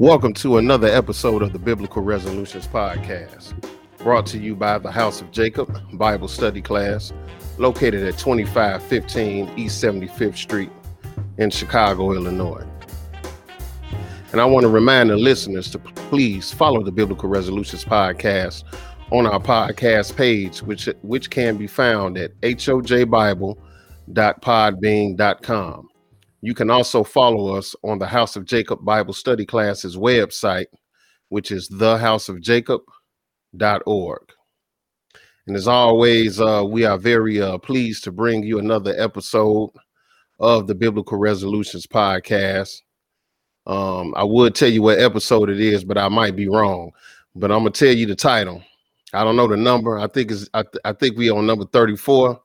Welcome to another episode of the Biblical Resolutions Podcast, brought to you by the House of Jacob Bible Study Class, located at 2515 East 75th Street in Chicago, Illinois. And I want to remind the listeners to please follow the Biblical Resolutions Podcast on our podcast page, which can be found at hojbible.podbean.com. You can also follow us on the House of Jacob Bible Study Class's website, which is thehouseofjacob.org. And as always, we are very pleased to bring you another episode of the Biblical Resolutions Podcast. I would tell you what episode it is, but I might be wrong. But I'm gonna tell you the title. I don't know the number. I think we on number 34,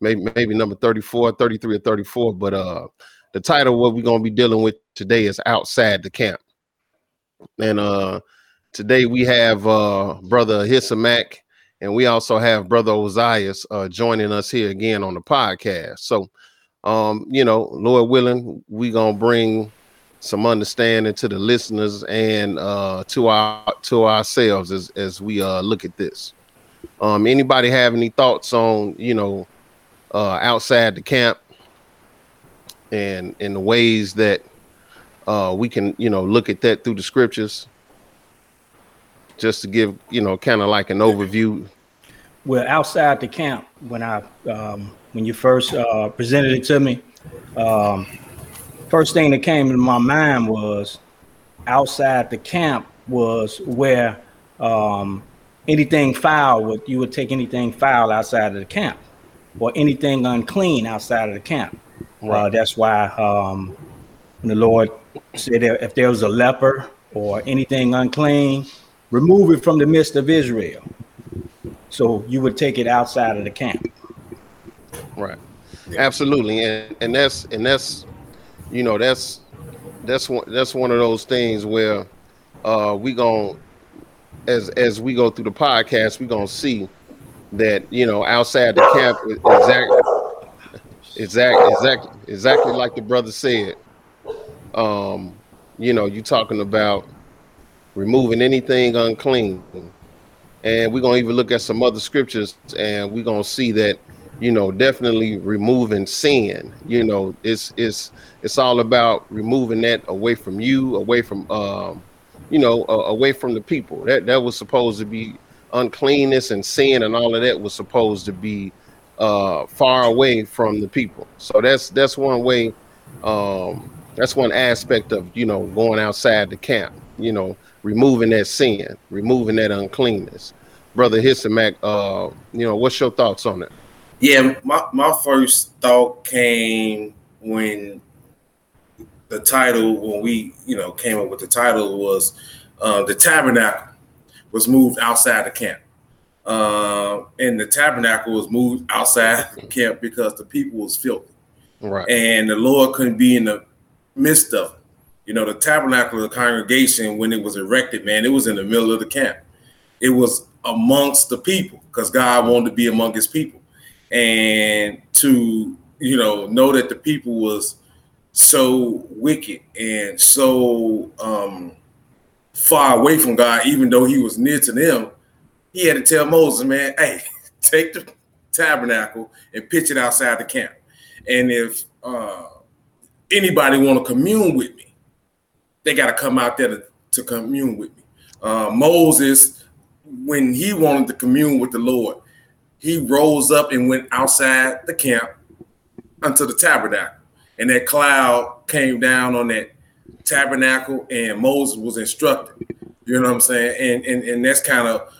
maybe number 34, 33 or 34. But the title of what we're going to be dealing with today is Outside the Camp. And today we have Brother Hissamack, and we also have Brother Ozias joining us here again on the podcast. So, you know, Lord willing, we're going to bring some understanding to the listeners and to ourselves as we look at this. Anybody have any thoughts on, you know, outside the camp? And in the ways that we can, you know, look at that through the scriptures, just to give, you know, kind of like an overview. Well, outside the camp, when I when you first presented it to me, first thing that came to my mind was outside the camp was where anything foul you would take anything foul outside of the camp, or anything unclean outside of the camp. Right. That's why when the Lord said that if there was a leper or anything unclean, remove it from the midst of Israel. So you would take it outside of the camp. Right. Yeah. Absolutely. And that's you know, that's one of those things where we gonna, as we go through the podcast, we're gonna see that, you know, outside the camp is exactly like the brother said. You know, you're talking about removing anything unclean, and we're gonna even look at some other scriptures, and we're gonna see that, you know, definitely removing sin. You know, it's all about removing that away from you, away from you know, away from the people. That was supposed to be uncleanness, and sin and all of that was supposed to be far away from the people. So that's one way, that's one aspect of, you know, going outside the camp, you know, removing that sin, removing that uncleanness. Brother Hissamack, you know, what's your thoughts on that? Yeah, my first thought came when the title, when we, you know, came up with the title, was the tabernacle was moved outside the camp. And the tabernacle was moved outside the camp because the people was filthy. Right. And the Lord couldn't be in the midst of it. You know, the tabernacle of the congregation, when it was erected, man, it was in the middle of the camp. It was amongst the people because God wanted to be among his people. And to, you know that the people was so wicked and so far away from God, even though he was near to them, he had to tell Moses, man, hey, take the tabernacle and pitch it outside the camp. And if anybody want to commune with me, they got to come out there to commune with me. Moses, when he wanted to commune with the Lord, he rose up and went outside the camp unto the tabernacle. And that cloud came down on that tabernacle, and Moses was instructed. You know what I'm saying? And that's kind of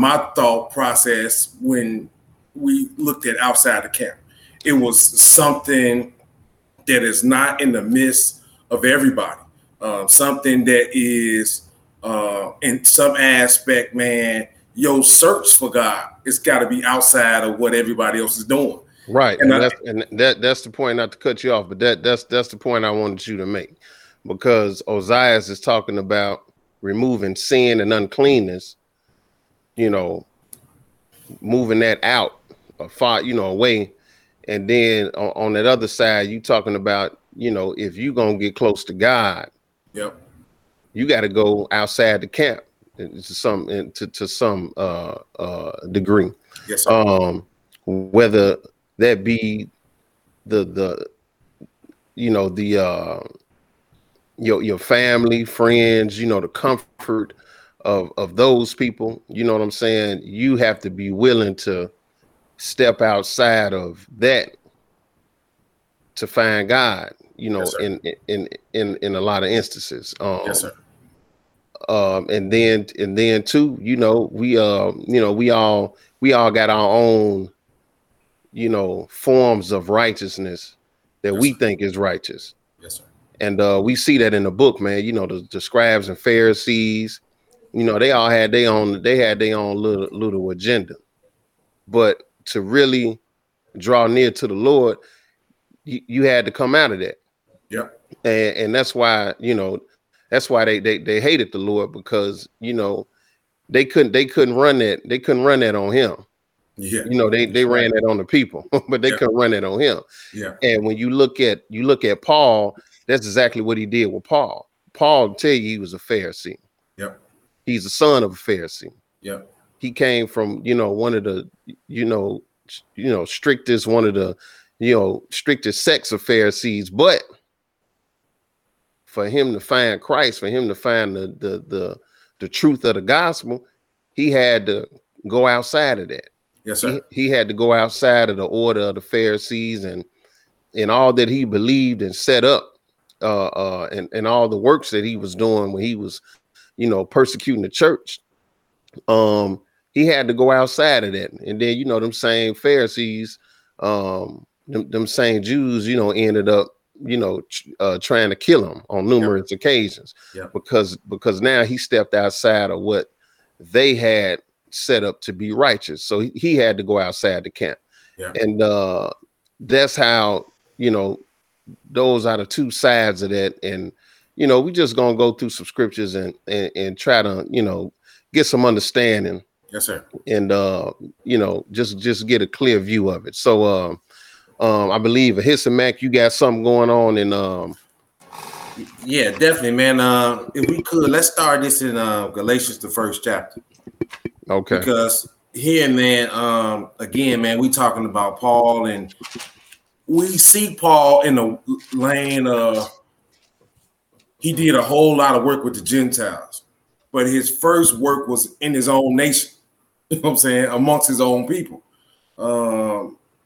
my thought process when we looked at outside the camp. It was something that is not in the midst of everybody. Something that is in some aspect, man, your search for God, it's got to be outside of what everybody else is doing. Right. And that's the point, not to cut you off, but that's the point I wanted you to make, because Ozias is talking about removing sin and uncleanness, you know, moving that out far, you know, away. And then on that other side, you talking about, you know, if you're going to get close to God, Yep. You got to go outside the camp to some degree. Yes, sir. Whether that be your family, friends, the comfort of those people, you know what I'm saying? You have to be willing to step outside of that to find God, yes, in a lot of instances. Yes, sir. And then too, we all got our own, forms of righteousness that yes, we sir. Think is righteous. Yes, sir. And we see that in the book, man. The scribes and Pharisees, they all had their own little agenda. But to really draw near to the Lord, you had to come out of that. Yeah. And that's why, they hated the Lord, because they couldn't run that on him. Yeah. They ran that on the people, but they couldn't run that on him. Yeah. And when you look at Paul, that's exactly what he did with Paul. Paul tell you he was a Pharisee. Yeah. He's the son of a Pharisee. Yeah. He came from, one of the strictest sects of Pharisees, but for him to find Christ, for him to find the truth of the gospel, he had to go outside of that. Yes, sir. He had to go outside of the order of the Pharisees and all that he believed and set up, and all the works that he was doing when he was, persecuting the church. He had to go outside of that. And then, them same Pharisees, them same Jews, ended up, trying to kill him on numerous occasions, because now he stepped outside of what they had set up to be righteous. So he had to go outside the camp. Yeah. And that's how, those are the two sides of that. And, we just going to go through some scriptures and try to, get some understanding. Yes, sir. And, just get a clear view of it. So, I believe Hissamack, you got something going on in yeah, definitely, man. If we could, let's start this in Galatians, the first chapter. Okay. Because here, man, again, man, we talking about Paul, and we see Paul in the lane he did a whole lot of work with the Gentiles, but his first work was in his own nation. You know what I'm saying? Amongst his own people.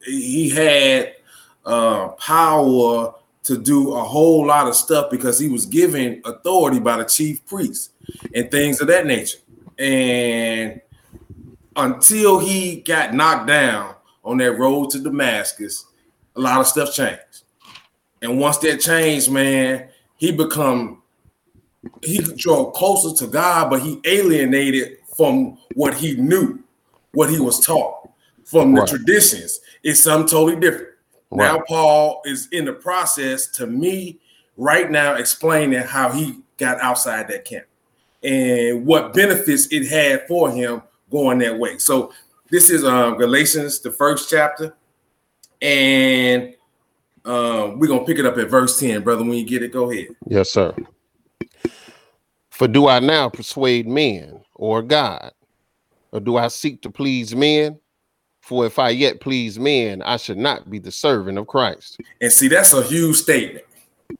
He had power to do a whole lot of stuff because he was given authority by the chief priest and things of that nature. And until he got knocked down on that road to Damascus, a lot of stuff changed. And once that changed, man, he drove closer to God, but he alienated from what he knew, what he was taught, from the traditions. It's something totally different. Right. Now Paul is in the process, to me, right now, explaining how he got outside that camp and what benefits it had for him going that way. So this is Galatians, the first chapter. And we're going to pick it up at verse 10. Brother, when you get it, go ahead. Yes, sir. For do I now persuade men or God? Or do I seek to please men? For if I yet please men, I should not be the servant of Christ. And see, that's a huge statement,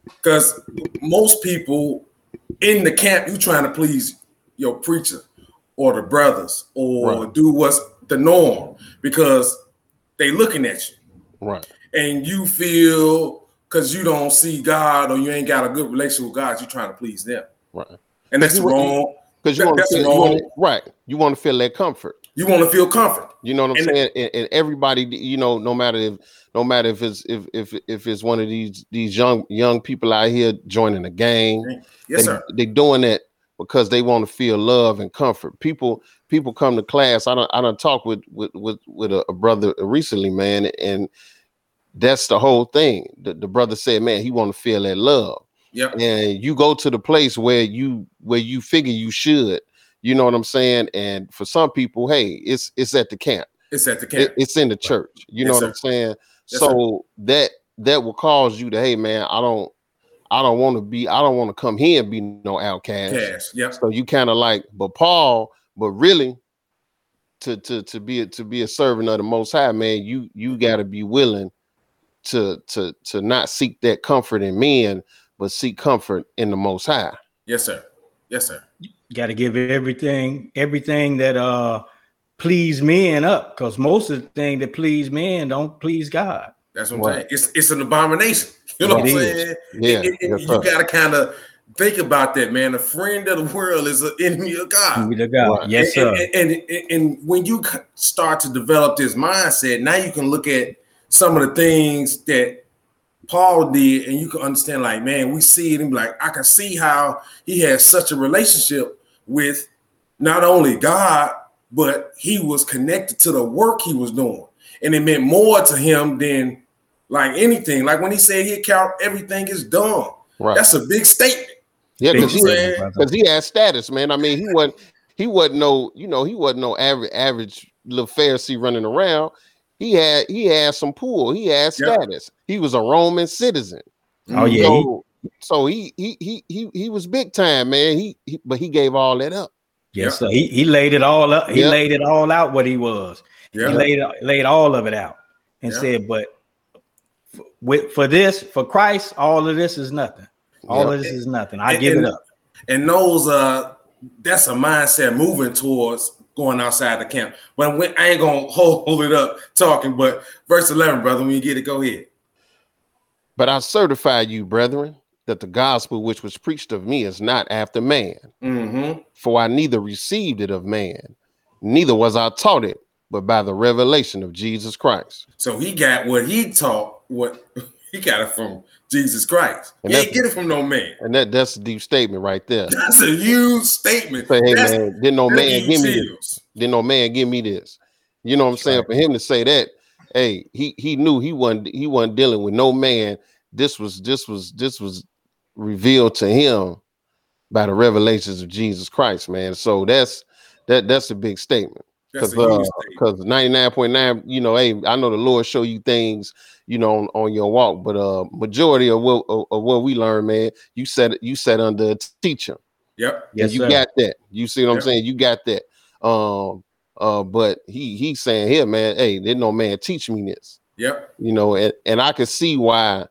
because most people in the camp, you trying to please your preacher or the brothers or do what's the norm because they looking at you. Right. And you feel, because you don't see God or you ain't got a good relationship with God, you're trying to please them. Right. And that's wrong. Because you want to feel that comfort. You want to feel comfort. You know what I'm saying? And everybody, no matter if it's one of these young people out here joining a gang, yes, sir. They're doing that because they want to feel love and comfort. People come to class. I don't talk with a brother recently, man, and that's the whole thing. The brother said, man, he want to feel that love. Yeah. And you go to the place where you figure you should. You know what I'm saying? And for some people, hey, it's at the camp. It's at the camp. It's in the church. You know what I'm saying? Yes, so that will cause you to, hey, man, I don't, I don't want to come here and be no outcast. Yes, yep. So you kind of like, but Paul, but really to be a servant of the Most High, man, you gotta be willing to not seek that comfort in men, but seek comfort in the Most High. Yes, sir. Yes, sir. You gotta give everything that please men up, because most of the thing that please men don't please God. That's what I'm saying. It's an abomination. You know what I'm saying? Yeah, you gotta kind of think about that, man. A friend of the world is an enemy of God. Enemy of God. Right. Yes, sir. And when you start to develop this mindset, now you can look at some of the things that Paul did, and you can understand, like, man, we see it and be like, I can see how he had such a relationship with not only God, but he was connected to the work he was doing. And it meant more to him than like anything. Like when he said he'd count everything is done. Right. That's a big statement. Yeah, because he had status, man. I mean, he wasn't no average little Pharisee running around. He had some pull. He had status. Yep. He was a Roman citizen. Oh yeah. So he was big time, man. But he gave all that up. Yes, yeah. So he laid it all up. He laid it all out what he was. Yeah. He laid all of it out and said, but for Christ, all of this is nothing. All of this is nothing. I give it up. And those that's a mindset moving towards going outside the camp. But I ain't gonna hold it up talking, but verse 11, brother, when you get it, go ahead. But I certify you, brethren, that the gospel which was preached of me is not after man. Mm-hmm. For I neither received it of man, neither was I taught it, but by the revelation of Jesus Christ. So he got what he taught, what he got it from Jesus Christ. He didn't get it from no man. And that's a deep statement right there. That's a huge statement. Say, hey, man, didn't no man give me this. You know what I'm saying? Right. For him to say that, hey, he knew he wasn't dealing with no man. This was revealed to him by the revelations of Jesus Christ, man. So that's a big statement. Because 99.9, you know, hey, I know the Lord show you things, you know, on your walk, but majority of what we learn, man, you set under a teacher. Yep. Yes, you got that. You see what I'm saying? You got that. But he's saying here, man, hey, there's no man teach me this. Yep. You know, and I could see why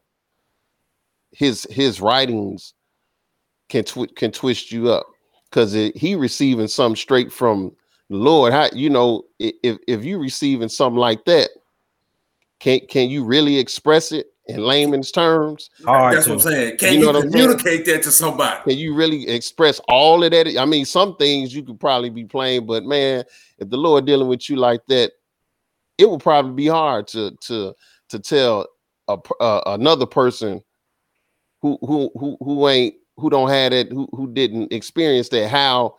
his writings can twist you up, because he receiving something straight from Lord. How, you know, if you receiving something like that, can you really express it in layman's terms? That's what I'm saying. Can you communicate that to somebody? Can you really express all of that? I mean, some things you could probably be plain, but man, if the Lord dealing with you like that, it will probably be hard to tell another person who didn't experience that, how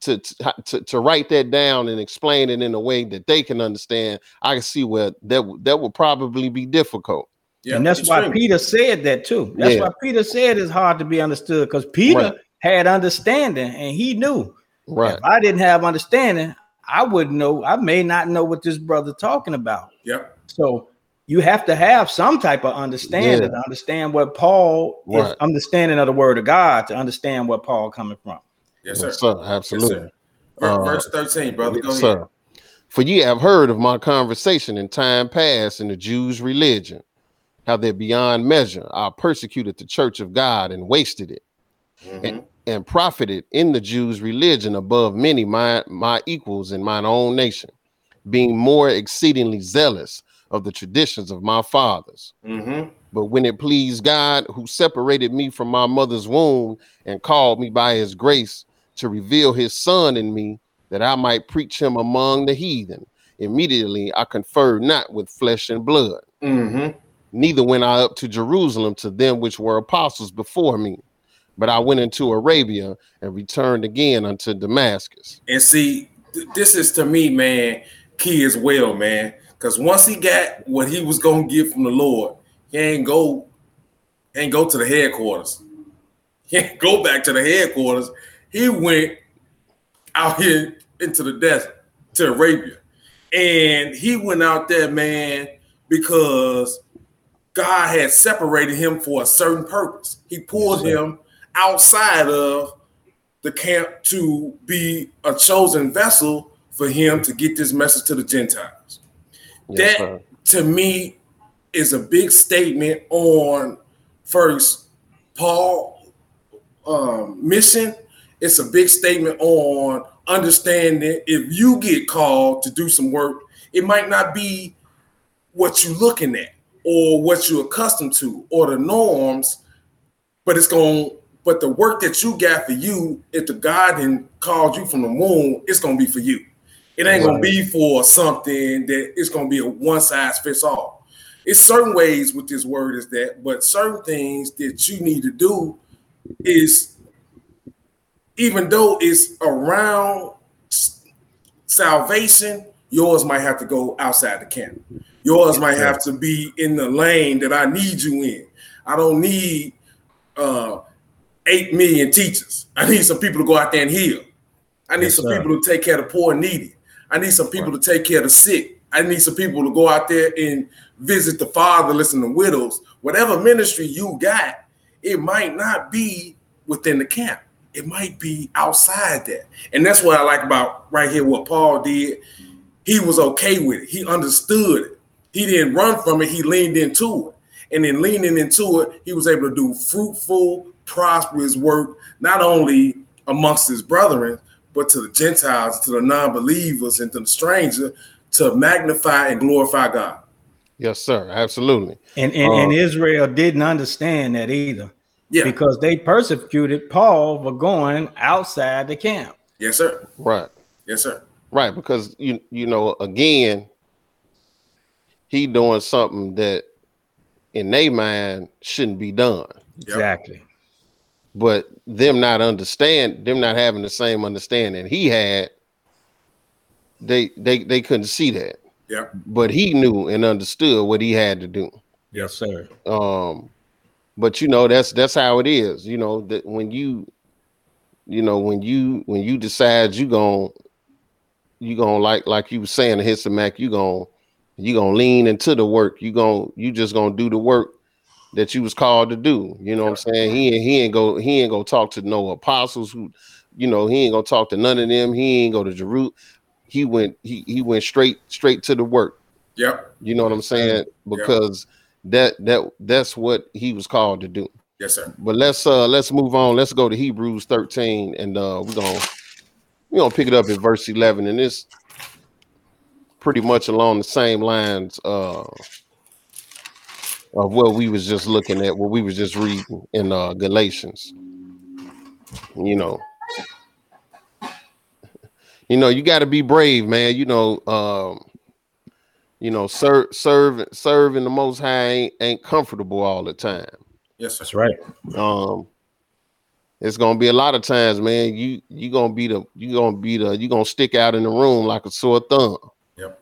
to write that down and explain it in a way that they can understand. I can see where that would probably be difficult. Yeah, and that's why Peter said that too. That's why Peter said it's hard to be understood, because Peter had understanding and he knew. Right. If I didn't have understanding, I wouldn't know. I may not know what this brother talking about. Yep. So you have to have some type of understanding to understand what Paul is understanding of the word of God, to understand where Paul coming from. Yes, sir. Yes, sir. Absolutely. Yes, sir. Verse 13, brother. Yes, go ahead. For ye have heard of my conversation in time past in the Jews' religion, how they beyond measure are persecuted the church of God and wasted it, and profited in the Jews' religion above many my equals in mine own nation, being more exceedingly zealous of the traditions of my fathers. Mm-hmm. But when it pleased God, who separated me from my mother's womb and called me by his grace, to reveal his son in me, that I might preach him among the heathen, immediately I conferred not with flesh and blood. Mm-hmm. Neither went I up to Jerusalem to them which were apostles before me, but I went into Arabia and returned again unto Damascus. And see, this is, to me, man, key as well, man. Because once he got what he was going to get from the Lord, he ain't go to the headquarters. He ain't go back to the headquarters. He went out here into the desert, to Arabia. And he went out there, man, because God had separated him for a certain purpose. He pulled him outside of the camp to be a chosen vessel for him to get this message to the Gentiles. Yes, that, to me, is a big statement on, first, Paul's mission. It's a big statement on understanding if you get called to do some work, it might not be what you're looking at or what you're accustomed to or the norms, but it's going. But the work that you got for you, if the God then called you from the womb, it's going to be for you. It ain't going to be for something that it's going to be a one size fits all. It's certain ways with this word is that, but certain things that you need to do is, even though it's around salvation, yours might have to go outside the camp. Yours might have to be in the lane that I need you in. I don't need 8 million teachers. I need some people to go out there and heal. I need some people to take care of the poor and needy. I need some people to take care of the sick. I need some people to go out there and visit the fatherless and the widows. Whatever ministry you got, it might not be within the camp. It might be outside that. And that's what I like about right here what Paul did. He was okay with it. He understood it. He didn't run from it. He leaned into it. And in leaning into it, he was able to do fruitful, prosperous work, not only amongst his brethren, but to the Gentiles, to the non-believers, and to the stranger, to magnify and glorify God. Yes, sir. Absolutely. And Israel didn't understand that either. Yeah. Because they persecuted Paul for going outside the camp. Yes, sir. Right. Yes, sir. Right. Because, you know, again, he doing something that in their mind shouldn't be done. Exactly. But them not having the same understanding he had, they couldn't see that. Yeah. But he knew and understood what he had to do. Yes, sir. But you know, that's how it is. You know that when you decide you gonna like you were saying to Hissamack, you gonna lean into the work. You just gonna do the work that you was called to do. You know what I'm saying? He ain't gonna talk to no apostles who, you know, he ain't gonna talk to none of them. He ain't go to Jerusalem. He went straight to the work. Yep. You know what I'm saying? Because that's what he was called to do. Yes, sir. But let's move on. Let's go to Hebrews 13 and we're gonna pick it up at verse 11, and it's pretty much along the same lines of what we was just looking at, what we was just reading in Galatians. You know, you got to be brave, man. Serving the Most High ain't comfortable all the time. Yes, that's right. It's gonna be a lot of times, man. You gonna stick out in the room like a sore thumb. Yep.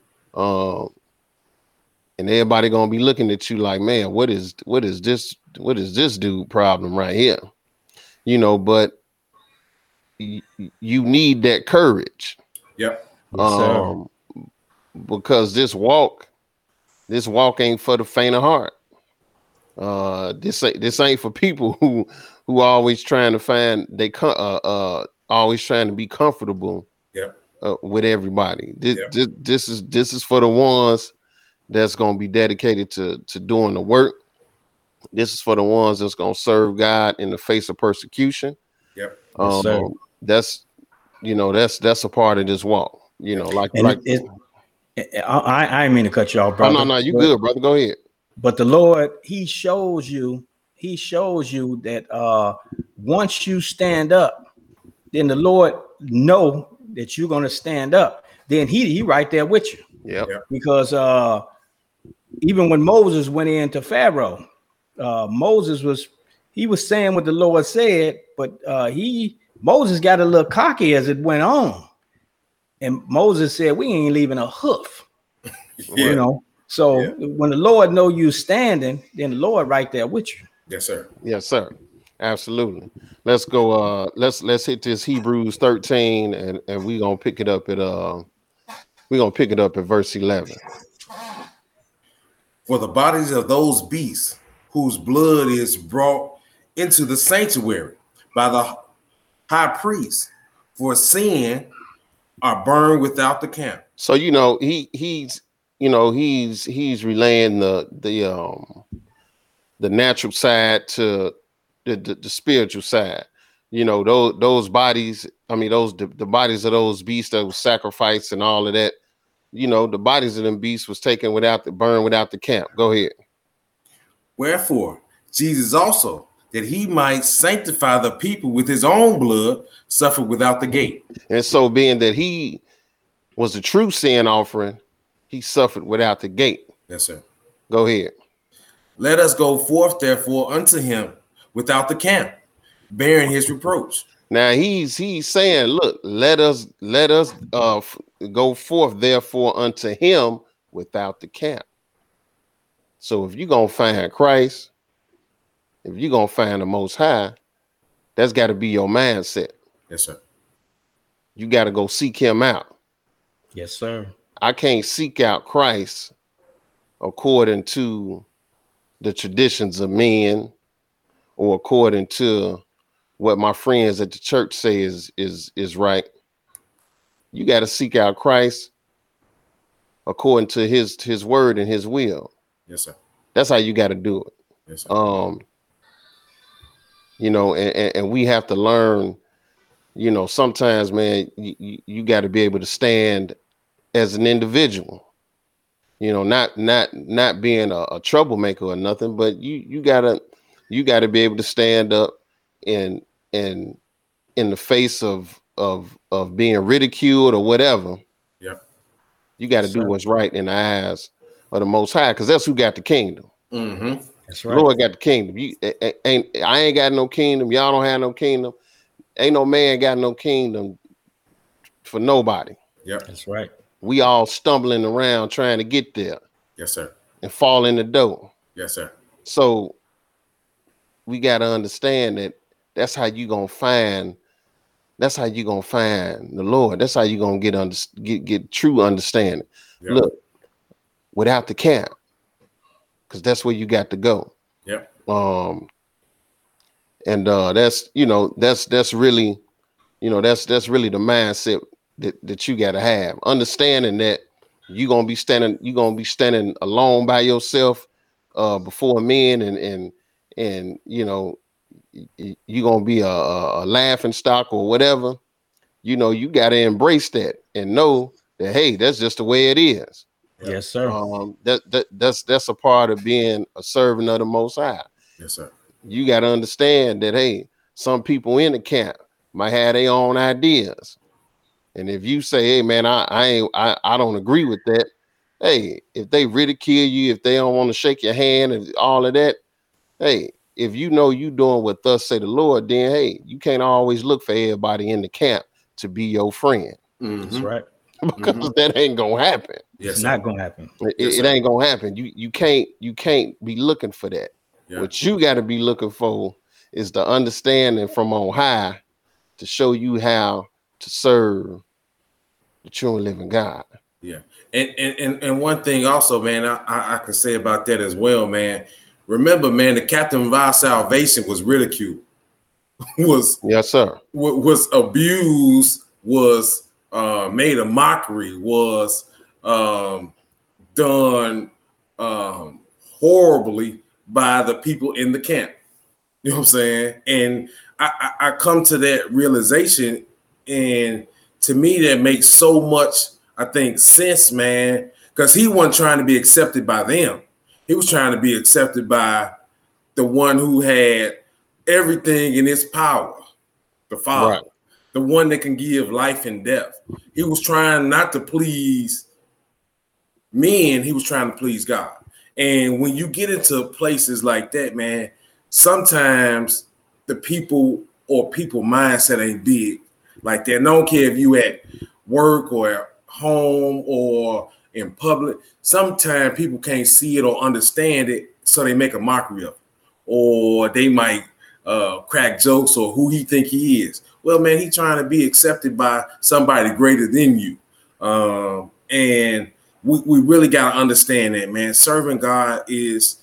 And everybody gonna be looking at you like, man, what is this dude problem right here? You know, but you need that courage. Yep. Because this walk ain't for the faint of heart. This ain't for people who always trying to find always trying to be comfortable. Yep. With everybody. This is for the ones that's going to be dedicated to doing the work. This is for the ones that's going to serve God in the face of persecution. Yep. That's a part of this walk. You know, I didn't mean to cut you off, brother. No, you good, brother. Go ahead. But the Lord, He shows you that once you stand up, then the Lord know that you're going to stand up. Then He right there with you. Yeah. Because even when Moses went in to Pharaoh, Moses was saying what the Lord said, but Moses got a little cocky as it went on. And Moses said, we ain't leaving a hoof. You know. So when the Lord know you standing, then the Lord right there with you. Yes, sir. Yes, sir. Absolutely. Let's go. Let's hit this Hebrews 13 and we're gonna pick it up at verse 11. For the bodies of those beasts whose blood is brought into the sanctuary by the high priest for sin are burned without the camp. So, you know, he's relaying the natural side to the spiritual side. You know, those bodies, I mean, the bodies of those beasts that was sacrificed and all of that, you know, the bodies of them beasts was taken without the camp. Go ahead. Wherefore, Jesus also, that he might sanctify the people with his own blood, suffered without the gate. And so being that he was the true sin offering, he suffered without the gate. Yes, sir. Go ahead. Let us go forth, therefore, unto him without the camp, bearing his reproach. Now he's saying, look, let us go forth therefore unto him without the camp. So if you're gonna find Christ, if you're gonna find the Most High, that's got to be your mindset. Yes, sir. You got to go seek him out. Yes, sir. I can't seek out Christ according to the traditions of men or according to what my friends at the church say is right. You got to seek out Christ according to his word and his will. Yes, sir. That's how you got to do it. Yes, sir. You know, and we have to learn, you know, sometimes, man, you got to be able to stand as an individual, you know, not being a troublemaker or nothing, but you gotta be able to stand up and in the face of being ridiculed or whatever. Yeah, you got to do what's right in the eyes of the Most High, because that's who got the kingdom. Mm-hmm. That's right. Lord got the kingdom. I ain't got no kingdom. Y'all don't have no kingdom. Ain't no man got no kingdom for nobody. Yeah, that's right. We all stumbling around trying to get there. Yes, sir. And fall in the dough. Yes, sir. So we got to understand that that's how you're going to find the Lord. That's how you're going to get true understanding. Yep. Look, without the camp, because that's where you got to go. Yeah. That's, you know, that's really, you know, that's really the mindset that you got to have, understanding that you're going to be standing alone by yourself before men and you know, you're going to be a laughing stock or whatever. You know, you got to embrace that and know that, hey, that's just the way it is. Yes, sir. That's a part of being a servant of the Most High. Yes, sir. You got to understand that, hey, some people in the camp might have their own ideas. And if you say, hey, man, I don't agree with that. Hey, if they ridicule you, if they don't want to shake your hand and all of that, hey, if you know you doing what thus say the Lord, then, hey, you can't always look for everybody in the camp to be your friend. Mm-hmm. That's right. Because mm-hmm. that ain't going to happen. Yes, it's not going to happen. It ain't going to happen. You can't be looking for that. Yeah. What you got to be looking for is the understanding from on high to show you how to serve the true and living God. Yeah. And one thing also, man, I can say about that as well, man. Remember, man, the captain of our salvation was ridiculed, yes, sir, was abused, was made a mockery, was done horribly by the people in the camp. You know what I'm saying? And I come to that realization, and to me, that makes so much, I think, sense, man, because he wasn't trying to be accepted by them. He was trying to be accepted by the one who had everything in his power, the Father, right, the one that can give life and death. He was trying not to please men. He was trying to please God. And when you get into places like that, man, sometimes the people or people mindset ain't big like that. And I don't care if you at work or at home or in public, sometimes people can't see it or understand it, so they make a mockery of it, or they might crack jokes or who he think he is. Well, man, he trying to be accepted by somebody greater than you, and we really got to understand that, man. Serving God is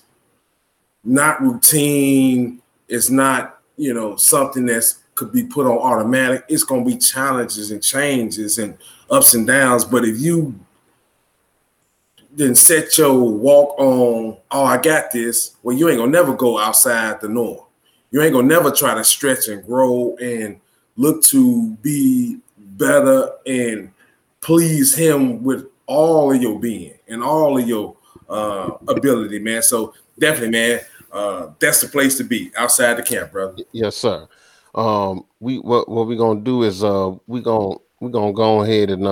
not routine. It's not, you know, something that's could be put on automatic. It's going to be challenges and changes and ups and downs. But if you then set your walk on, oh, I got this, well, you ain't going to never go outside the norm. You ain't going to never try to stretch and grow and look to be better and please him with all of your being and all of your ability, man. So definitely, man, that's the place to be, outside the camp, brother. Yes, sir. What we're gonna do is we're gonna go ahead and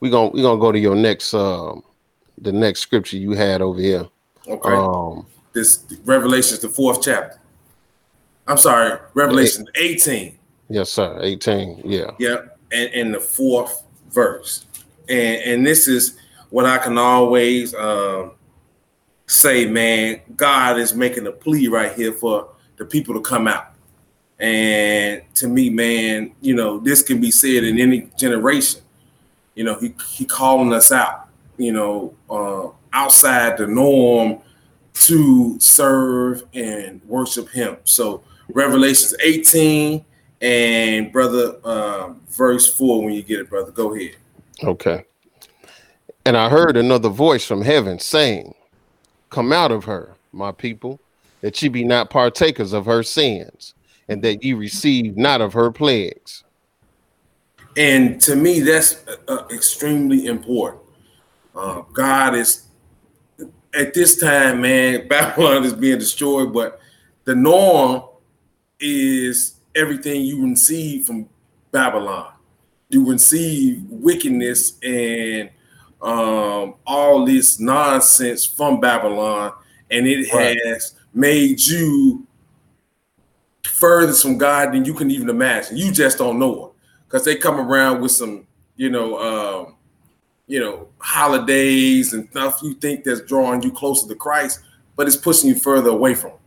we're gonna go to your next the next scripture you had over here. Okay. This Revelations the 4th chapter. I'm sorry, Revelation 18. Yes, sir. 18. Yeah. Yep. And the 4th verse. And this is what I can always say, man. God is making a plea right here for the people to come out. And to me, man, you know, this can be said in any generation. You know, he calling us out, you know, outside the norm to serve and worship him. So Revelations 18 and brother, verse 4, when you get it, brother, go ahead. Okay. And I heard another voice from heaven saying, come out of her, my people, that ye be not partakers of her sins, and that ye receive not of her plagues. And to me, that's extremely important. God is, at this time, man, Babylon is being destroyed, but the norm is everything you receive from Babylon. You receive wickedness and all this nonsense from Babylon, and it has made you furthest from God than you can even imagine. You just don't know it, because they come around with some, holidays and stuff you think that's drawing you closer to Christ, but it's pushing you further away from him.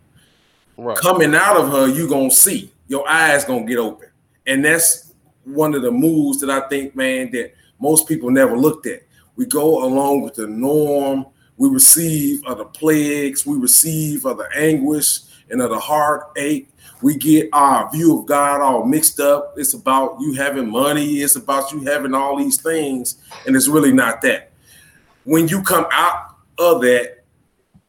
Right. Coming out of her, you're going to see. Your eyes going to get open. And that's one of the moves that I think, man, that most people never looked at. We go along with the norm. We receive other plagues. We receive other anguish and other heartache. We get our view of God all mixed up. It's about you having money. It's about you having all these things. And it's really not that. When you come out of that,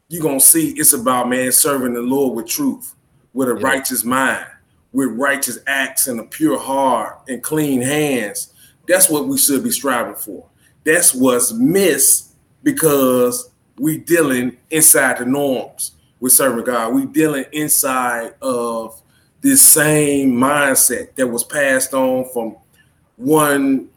you're going to see it's about, man, serving the Lord with truth, with a righteous mind, with righteous acts and a pure heart and clean hands. That's what we should be striving for. That's what's missed because we dealing inside the norms. We're serving God. We're dealing inside of this same mindset that was passed on from one.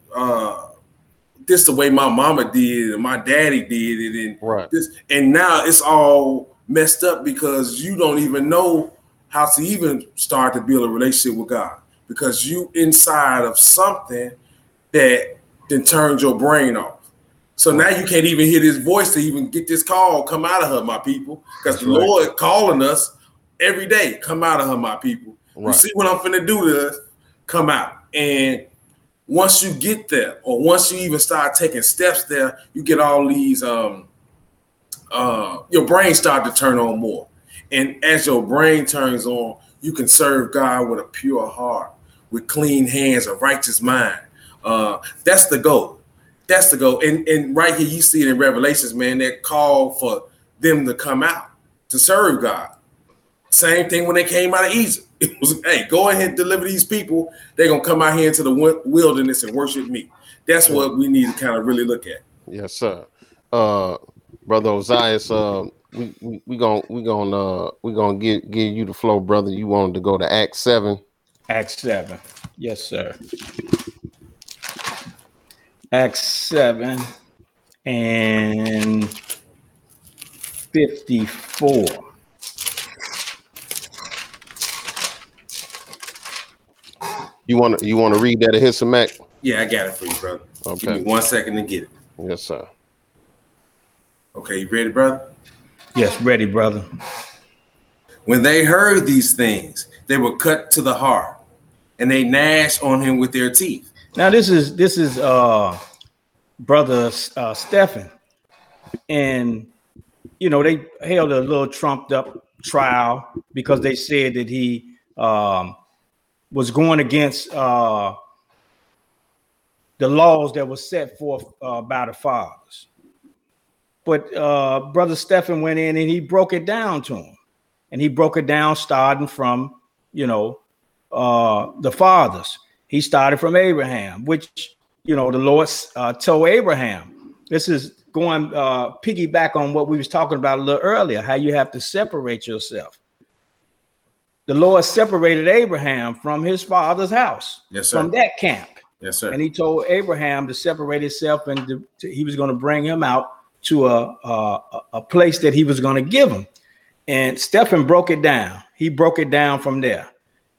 This the way my mama did it, and my daddy did it, and this, and now it's all messed up because you don't even know how to even start to build a relationship with God because you inside of something that then turns your brain off. So now you can't even hear this voice to even get this call, come out of her, my people. Because the Lord calling us every day, come out of her, my people. Right. You see what I'm finna do to us, come out. And once you get there, or once you even start taking steps there, you get all these, your brain start to turn on more. And as your brain turns on, you can serve God with a pure heart, with clean hands, a righteous mind. That's the goal. That's the goal. And right here, you see it in Revelations, man, that call for them to come out to serve God. Same thing when they came out of Egypt. It was, hey, go ahead and deliver these people. They're going to come out here into the wilderness and worship me. That's what we need to kind of really look at. Yes, sir. Brother Ozias, we're going to give you the flow, brother. You wanted to go to Acts 7. Acts 7. Yes, sir. Acts 7 and 54. You want to read that at Hissamack? Yeah, I got it for you, brother. Okay. Give me 1 second to get it. Yes, sir. Okay, you ready, brother? Yes, ready, brother. When they heard these things, they were cut to the heart, and they gnashed on him with their teeth. Now this is Brother Stephen and you know they held a little trumped up trial because they said that he was going against the laws that were set forth by the fathers. But Brother Stephen went in and he broke it down to him, and he broke it down starting from, you know, the fathers. He started from Abraham, which, you know, the Lord told Abraham. This is going piggyback on what we was talking about a little earlier, how you have to separate yourself. The Lord separated Abraham from his father's house, yes, sir, from that camp. Yes, sir. And he told Abraham to separate himself, and he was going to bring him out to a place that he was going to give him. And Stephen broke it down. He broke it down from there.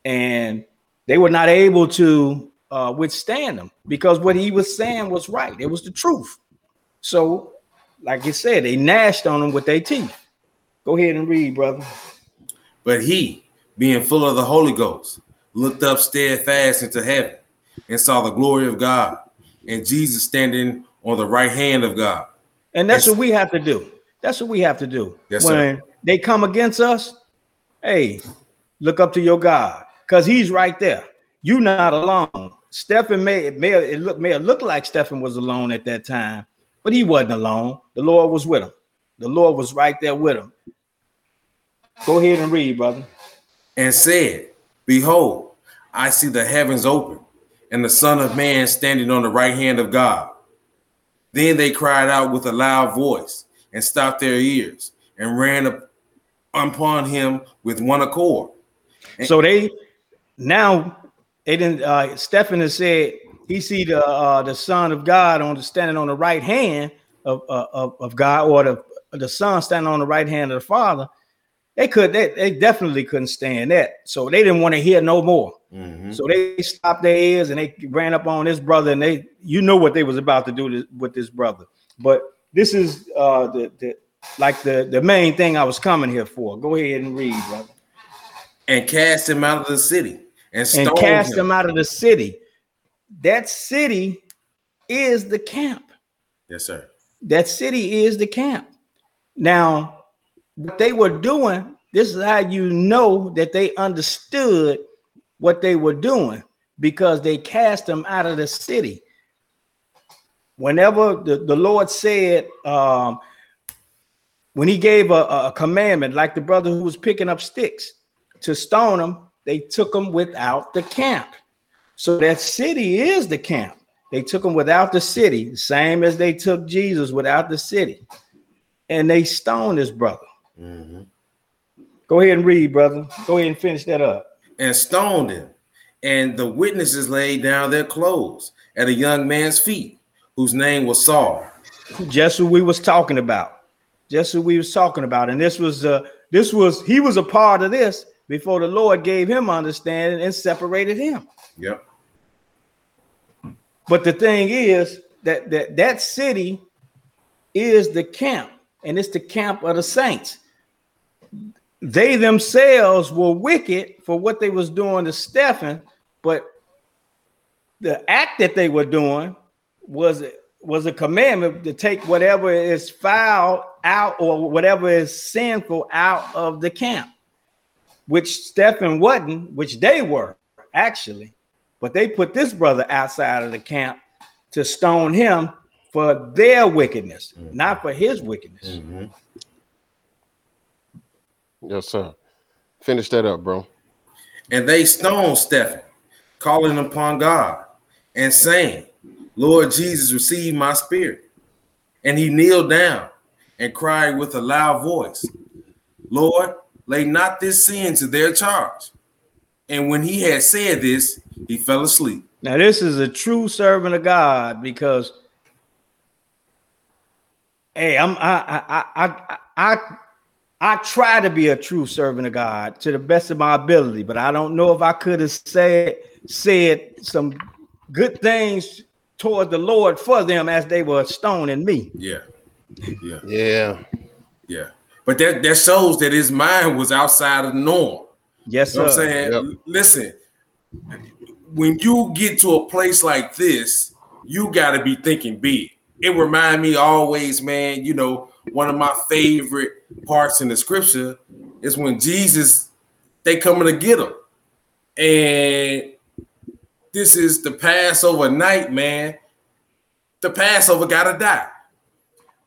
And they were not able to withstand him because what he was saying was right. It was the truth. So, like you said, they gnashed on him with their teeth. Go ahead and read, brother. But he, being full of the Holy Ghost, looked up steadfast into heaven and saw the glory of God and Jesus standing on the right hand of God. And that's what we have to do. That's what we have to do. Yes, when they come against us, hey, look up to your God, because he's right there. You're not alone. Stephen may have looked like Stephen was alone at that time, but he wasn't alone. The Lord was with him. The Lord was right there with him. Go ahead and read, brother. And said, behold, I see the heavens open and the Son of Man standing on the right hand of God. Then they cried out with a loud voice and stopped their ears and ran upon him with one accord. And so Stephen has said he see the Son of God standing on the right hand of God, or the Son standing on the right hand of the Father. They definitely couldn't stand that. So they didn't want to hear no more. Mm-hmm. So they stopped their ears and they ran up on this brother, and they, you know what they was about to do with this brother. But this is the main thing I was coming here for. Go ahead and read, brother. And cast him out of the city and stoned him out of the city. That city is the camp. Yes, sir. That city is the camp. Now, what they were doing, this is how you know that they understood what they were doing, because they cast them out of the city. Whenever the Lord said, when he gave a commandment, like the brother who was picking up sticks, to stone them, they took them without the camp. So that city is the camp. They took them without the city, same as they took Jesus without the city. And they stoned his brother. Mm-hmm. Go ahead and read, brother. Go ahead and finish that up. And stoned him. And the witnesses laid down their clothes at a young man's feet, whose name was Saul. Just who we was talking about. Just who we was talking about. And he was a part of this before the Lord gave him understanding and separated him. Yep. But the thing is that city is the camp, and it's the camp of the saints. They themselves were wicked for what they was doing to Stephen, but the act that they were doing was a commandment to take whatever is foul out, or whatever is sinful, out of the camp, which Stephen wasn't, which they were actually, but they put this brother outside of the camp to stone him for their wickedness, mm-hmm, not for his wickedness. Mm-hmm. Yes, sir. Finish that up, bro. And they stoned Stephen, calling upon God and saying, Lord Jesus, receive my spirit. And he kneeled down and cried with a loud voice, Lord, lay not this sin to their charge. And when he had said this, he fell asleep. Now, this is a true servant of God, because hey, I try to be a true servant of God to the best of my ability, but I don't know if I could have said some good things toward the Lord for them as they were stoning me. Yeah. But that shows that his mind was outside of the norm. Yes, you know sir. What I'm saying? Yep. Listen, when you get to a place like this, you got to be thinking big. it reminds me always, man, you know, one of my favorite parts in the scripture is when Jesus, they coming to get him. And this is the Passover night, man. The Passover got to die.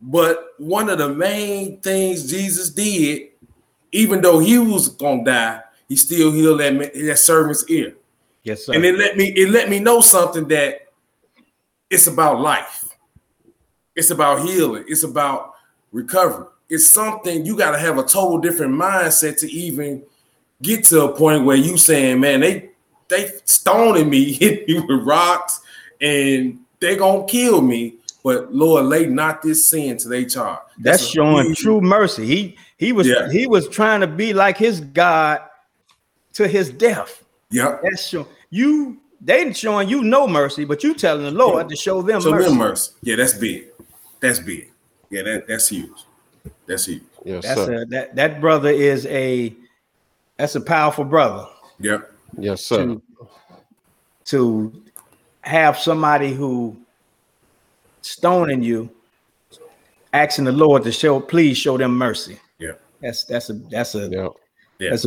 But one of the main things Jesus did, even though he was going to die, he still healed that servant's ear. Yes, sir. And it let me know something, that it's about life. It's about healing. It's about recovery. It's something you got to have a total different mindset to even get to a point where you saying, man, they stoning me, hit me with rocks, and they gonna kill me. But Lord, lay not this sin to their charge. That's showing true mercy. He was trying to be like his God to his death. Yeah, that's showing you. They showing you no mercy, but you telling the Lord to show them mercy. Yeah, that's big. That's big. Yeah, that's huge. That's huge. Yes, that's sir. That brother is that's a powerful brother. Yeah. Yes, sir. To have somebody who stoning you, asking the Lord to please show them mercy. Yeah. That's a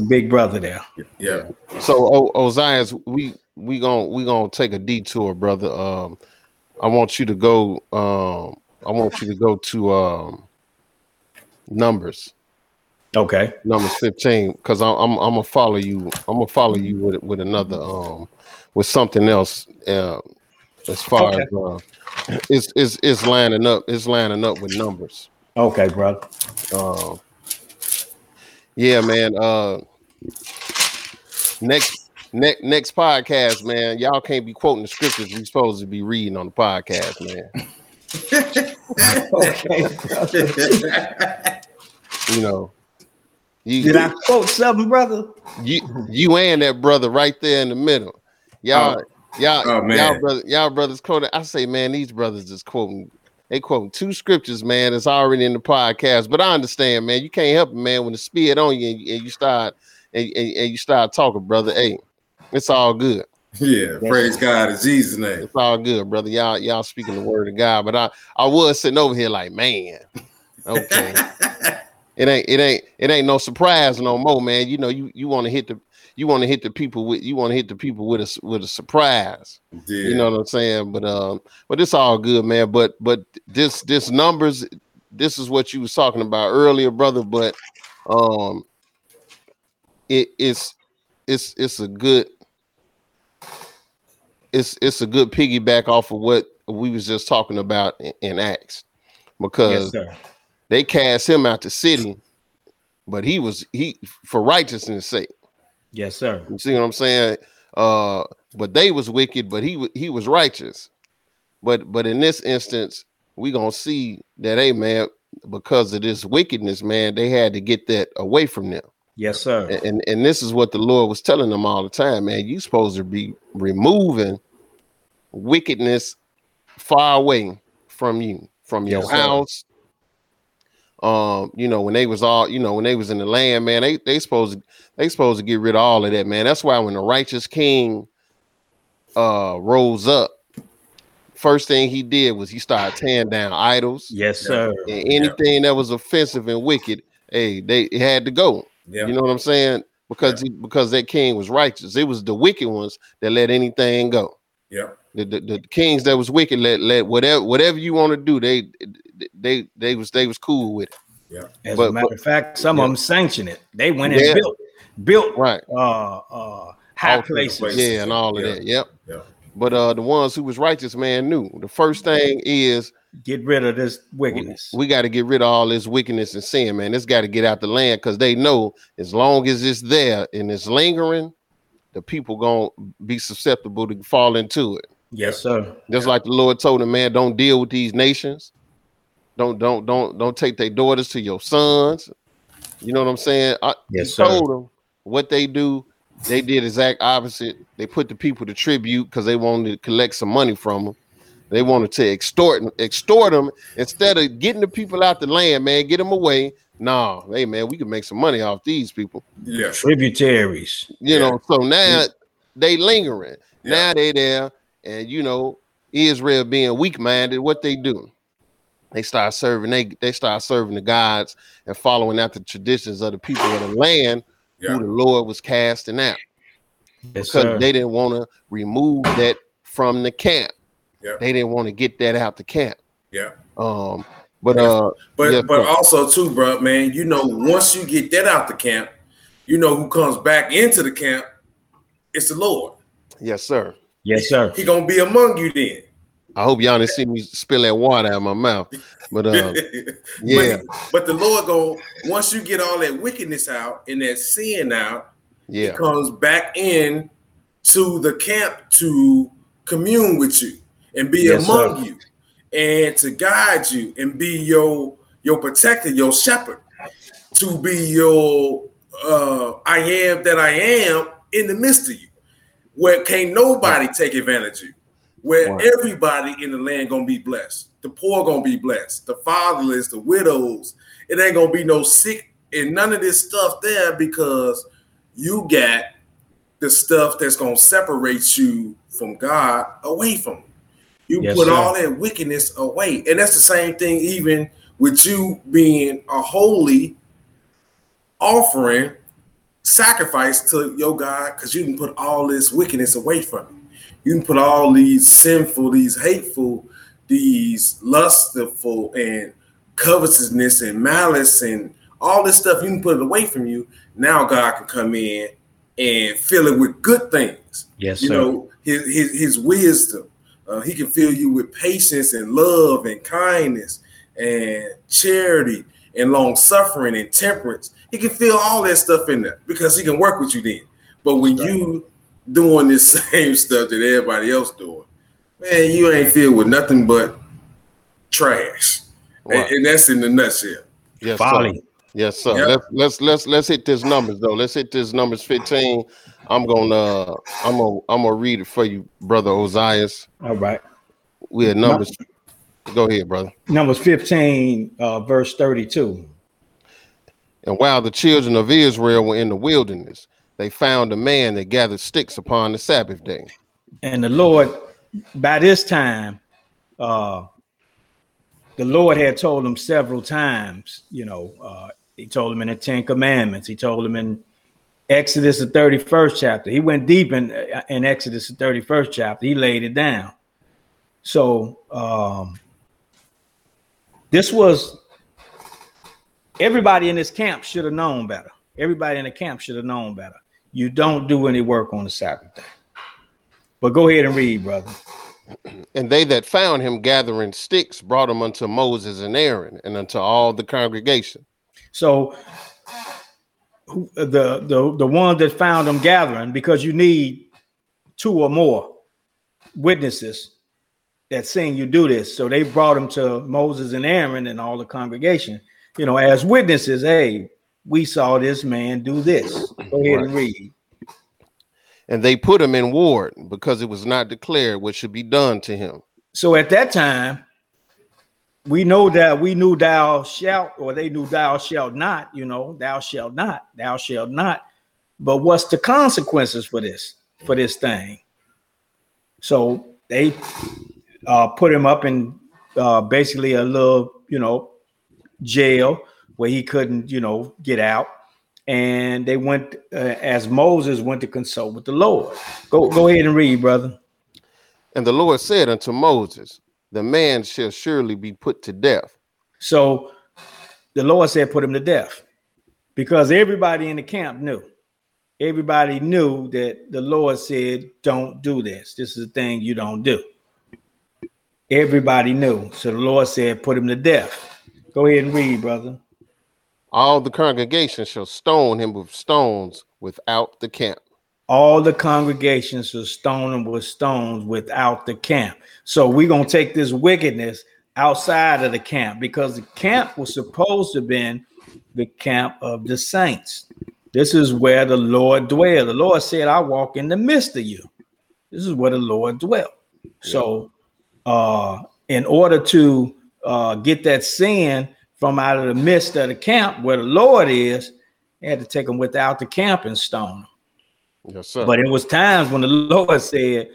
big brother there. Yeah. So Ozias, we gonna take a detour, brother. I want you to go to Numbers. Okay. Numbers 15, because I'm gonna follow you. I'm gonna follow you with another with something else. As far as it's lining up with Numbers. Okay, brother. Yeah, man. Next podcast, man. Y'all can't be quoting the scriptures we supposed to be reading on the podcast, man. Okay. You know. Did I quote something, brother? You and that brother right there in the middle. Y'all brothers quoting. I say, man, these brothers is quoting. They quoting two scriptures, man. It's already in the podcast. But I understand, man. You can't help it, man. When the spirit on you and you start talking, brother. Hey, it's all good. Yeah, praise God in Jesus' name. It's all good, brother. Y'all speaking the word of God. But I was sitting over here like, man, okay. It ain't no surprise no more, man. You know, you want to hit the people with a surprise. Yeah. You know what I'm saying? But it's all good, man. But this Numbers, this is what you was talking about earlier, brother. But it's a good piggyback off of what we was just talking about in Acts, because. Yes, sir. They cast him out the city, but he for righteousness' sake. Yes, sir. You see what I'm saying? But they was wicked, but he was righteous. But in this instance, we gonna see that, hey, man, because of this wickedness, man, they had to get that away from them. Yes, sir. And this is what the Lord was telling them all the time, man. You supposed to be removing wickedness far away from you, from your house. You know, when they was in the land, man, they supposed to get rid of all of that, man. That's why when the righteous king rose up, first thing he did was he started tearing down idols. Yes, sir. And anything that was offensive and wicked, hey, they had to go. Yeah. You know what I'm saying? Because that king was righteous. It was the wicked ones that let anything go. Yeah. The kings that was wicked let whatever you want to do, they was cool with it. Yeah. As a matter of fact, some of them sanctioned it. They went and built right high places. Yeah, and all of that. Yep. Yeah. But the ones who was righteous, man, knew the first thing is get rid of this wickedness. We got to get rid of all this wickedness and sin, man. It's got to get out the land, because they know as long as it's there and it's lingering, the people gonna be susceptible to fall into it. Yes, sir. Just like the Lord told him, man, don't deal with these nations. Don't take their daughters to your sons. You know what I'm saying? He told them what they do. They did exact opposite. They put the people to tribute because they wanted to collect some money from them. They wanted to extort them instead of getting the people out the land, man. Get them away. No, hey, man, we can make some money off these people. Yeah, tributaries. You know, so now they lingering. Yeah. Now they there, and you know, Israel being weak-minded, what they do? They start serving. They start serving the gods and following after the traditions of the people of the land who the Lord was casting out, because they didn't want to remove that from the camp. Yeah. They didn't want to get that out the camp. Yeah. But also too, bro, man, you know, once you get that out the camp, you know who comes back into the camp? It's the Lord. Yes, sir. Yes, sir. He gonna be among you then. I hope y'all didn't see me spill that water out of my mouth, but yeah. But the Lord go, once you get all that wickedness out and that sin out, it comes back in to the camp to commune with you and be among you and to guide you and be your protector, your shepherd, to be your I am that I am in the midst of you, where can't nobody take advantage of you. Where everybody in the land gonna be blessed. The poor gonna be blessed. The fatherless, the widows. It ain't gonna be no sick and none of this stuff there, because you got the stuff that's gonna separate you from God away from you. You put all that wickedness away. And that's the same thing even with you being a holy offering, sacrifice to your God, because you can put all this wickedness away from you. You can put all these sinful, these hateful, these lustful and covetousness and malice and all this stuff, you can put it away from you. Now God can come in and fill it with good things. Yes, you know, his wisdom. He can fill you with patience and love and kindness and charity and long suffering and temperance. He can fill all that stuff in there because he can work with you then. But when you doing this same stuff that everybody else doing, man, you ain't filled with nothing but trash. Wow. And that's in the nutshell. Yes, folly. Sir. Yes, sir. Yep. Let's hit this numbers though. Let's hit this numbers 15. I'm gonna read it for you, Brother Ozias. All right. We had numbers. Go ahead, brother. Numbers 15, verse 32. And while the children of Israel were in the wilderness, they found a man that gathered sticks upon the Sabbath day. And the Lord, by this time, the Lord had told him several times, you know, he told him in the 10 Commandments. He told him in Exodus, the 31st chapter. He went deep in Exodus, the 31st chapter. He laid it down. So this was, everybody in this camp should have known better. Everybody in the camp should have known better. You don't do any work on the Sabbath day. But go ahead and read, brother. And they that found him gathering sticks brought him unto Moses and Aaron and unto all the congregation. So the one that found him gathering, because you need two or more witnesses that saying you do this. So they brought him to Moses and Aaron and all the congregation, you know, as witnesses. Hey, we saw this man do this. Go ahead and read. And they put him in ward because it was not declared what should be done to him. So at that time, we know that we knew thou shalt, or they knew thou shalt not, you know, thou shalt not, thou shalt not. But what's the consequences for this thing? So they put him up in basically a little, you know, jail, where he couldn't, you know, get out. And they went, as Moses went to consult with the Lord. Go ahead and read, brother. And the Lord said unto Moses, the man shall surely be put to death. So the Lord said, put him to death, because everybody in the camp knew. Everybody knew that the Lord said, don't do this. This is a thing you don't do. Everybody knew. So the Lord said, put him to death. Go ahead and read, brother. All the congregation shall stone him with stones without the camp. All the congregation shall stone him with stones without the camp. So we're going to take this wickedness outside of the camp, because the camp was supposed to have been the camp of the saints. This is where the Lord dwelled. The Lord said, I walk in the midst of you. This is where the Lord dwelt. Yeah. So in order to get that sin from out of the midst of the camp where the Lord is, they had to take them without the camp and stone them. Yes, sir. But it was times when the Lord said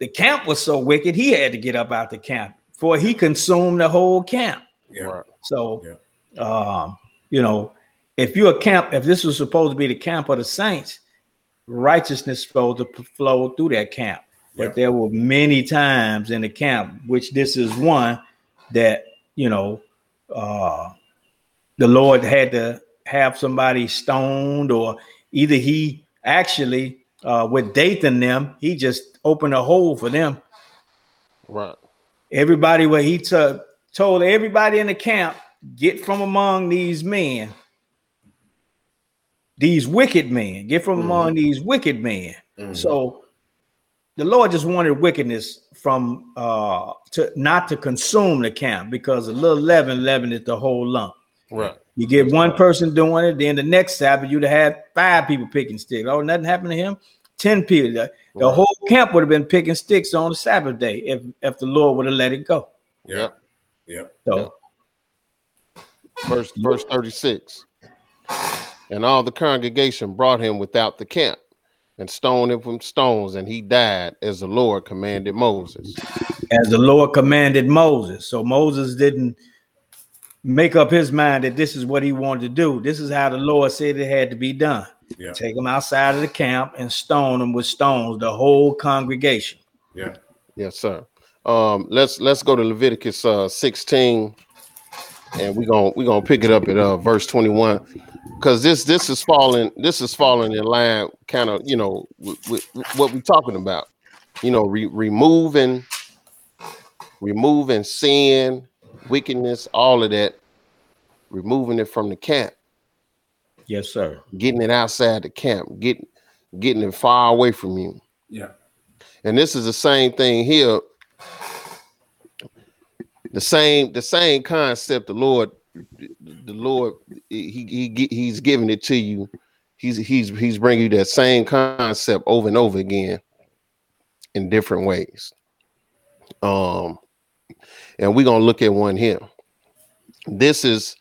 the camp was so wicked, he had to get up out the camp for he consumed the whole camp. Yeah. So, yeah. You know, if you're a camp, if this was supposed to be the camp of the saints, righteousness is supposed to flow through that camp. Yeah. But there were many times in the camp, which this is one that, you know, the Lord had to have somebody stoned, or either he actually with Dathan them, he just opened a hole for them. Right. Everybody where he told everybody in the camp, get from among these men, these wicked men, get from among these wicked men. Mm-hmm. So the Lord just wanted wickedness from to not to consume the camp, because a little leaven is the whole lump. Right. You get one person doing it, then the next Sabbath you'd have had 5 people picking sticks. Oh, nothing happened to him. 10 people. The whole camp would have been picking sticks on the Sabbath day if the Lord would have let it go. Yeah. Yeah. So verse 36. And all the congregation brought him without the camp and stoned him with stones, and he died as the Lord commanded Moses. As the Lord commanded Moses. So Moses didn't make up his mind that this is what he wanted to do. This is how the Lord said it had to be done. Yeah. Take them outside of the camp and stone them with stones, the whole congregation. Yeah. Yes, sir. Let's go to Leviticus 16, and we're gonna pick it up at verse 21, because this is falling in line, kind of, you know, with what we're talking about, you know, removing sin, wickedness, all of that, removing it from the camp. Yes, sir. Getting it outside the camp, getting it far away from you. Yeah. And this is the same thing here. The same concept. The Lord, he's giving it to you. He's bringing you that same concept over and over again in different ways. And we're gonna look at one here. This is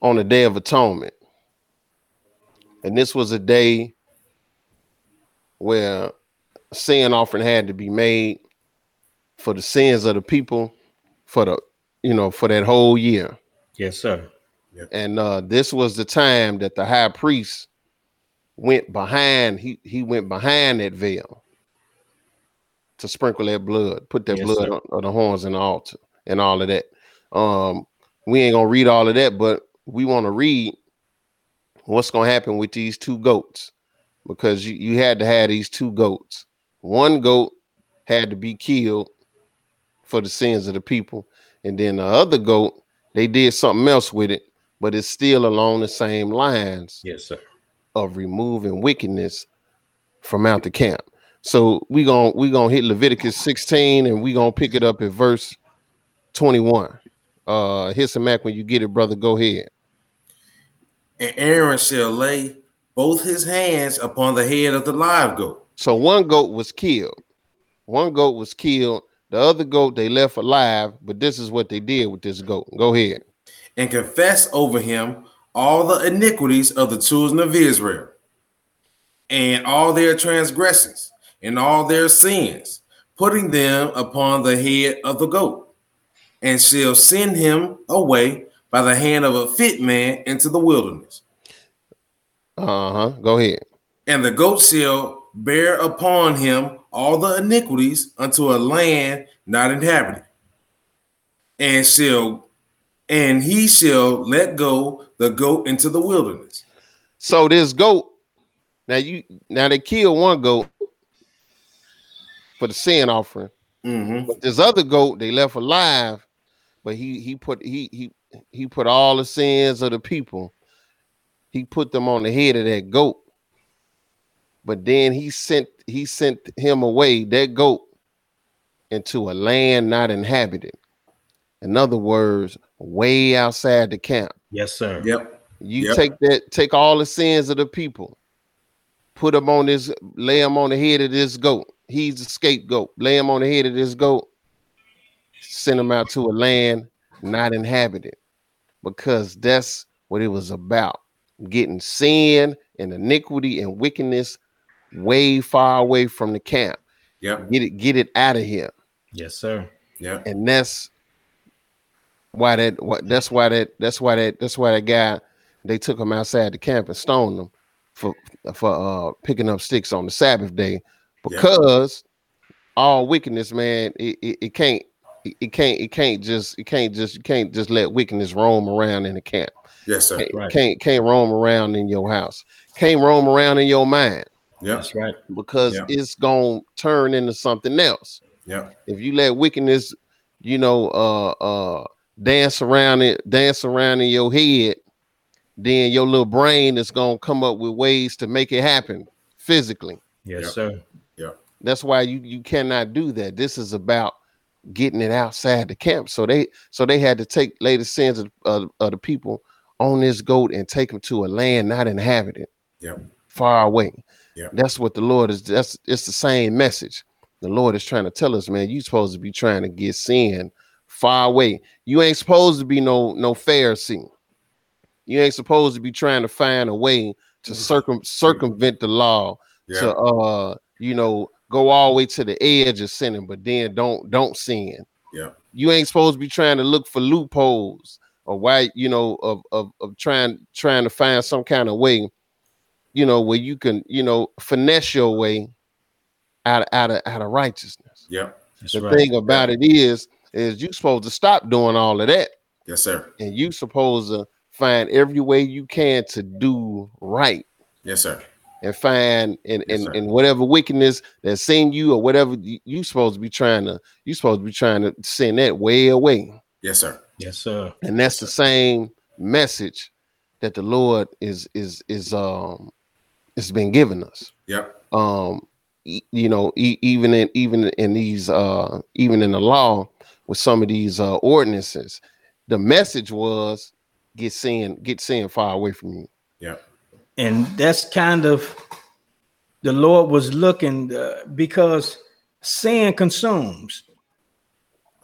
on the Day of Atonement, and this was a day where sin offering had to be made for the sins of the people for that whole year. Yes, sir. Yep. And this was the time that the high priest went behind. He went behind that veil to sprinkle that blood, put that blood on the horns and the altar and all of that. We ain't gonna read all of that, but we want to read what's gonna happen with these 2 goats, because you had to have these 2 goats. One goat had to be killed for the sins of the people, and then the other goat, they did something else with it, but it's still along the same lines, yes, sir, of removing wickedness from out the camp. So we're gonna hit Leviticus 16, and we're gonna pick it up at verse 21. Hissamack, when you get it, brother, go ahead. And Aaron shall lay both his hands upon the head of the live goat. So one goat was killed. The other goat they left alive, but this is what they did with this goat. Go ahead. And confess over him all the iniquities of the children of Israel, and all their transgressions, and all their sins, putting them upon the head of the goat, and shall send him away by the hand of a fit man into the wilderness. Go ahead. And the goat shall bear upon him all the iniquities unto a land not inhabited, and he shall let go the goat into the wilderness. So this goat, now they killed one goat for the sin offering. Mm-hmm. But this other goat they left alive, but he put all the sins of the people, he put them on the head of that goat. But then he sent him away, that goat, into a land not inhabited. In other words, way outside the camp. Yes, sir. Yep. Take all the sins of the people, put him on this, lay him on the head of this goat. He's the scapegoat. Lay him on the head of this goat. Send him out to a land not inhabited, because that's what it was about. Getting sin and iniquity and wickedness way far away from the camp. Yeah. Get it out of here. Yes, sir. Yeah. And that's why that guy, they took him outside the camp and stoned him for picking up sticks on the Sabbath day, because all wickedness, man, you can't just let wickedness roam around in the camp. Yes, sir. Right. Can't roam around in your house. Can't roam around in your mind. Yeah, that's right. Because it's gonna turn into something else. Yeah. If you let wickedness, dance around in your head, then your little brain is gonna come up with ways to make it happen physically. Yes, sir. Yeah. That's why you cannot do that. This is about getting it outside the camp. So they had to take later sins of the people on this goat and take them to a land not inhabited. Yeah. Far away. Yeah. That's what the Lord is. It's the same message. The Lord is trying to tell us, man, you supposed to be trying to get sin far away. You ain't supposed to be no Pharisee. You ain't supposed to be trying to find a way to circumvent the law, to go all the way to the edge of sinning, but then don't sin. Yeah. You ain't supposed to be trying to look for loopholes or why, of trying to find some kind of way, where you can, finesse your way out of righteousness. Yeah. The thing about it is you supposed to stop doing all of that. Yes, sir. And you supposed to find every way you can to do right. Yes, sir. And find and whatever wickedness that's in you or whatever you supposed to be trying to send that way away. Yes, sir. Yes, sir. And that's the same message that the Lord it's been given us. Yep. Even in the law with some of these ordinances, the message was get sin far away from you. Yeah. And that's kind of the Lord was looking because sin consumes.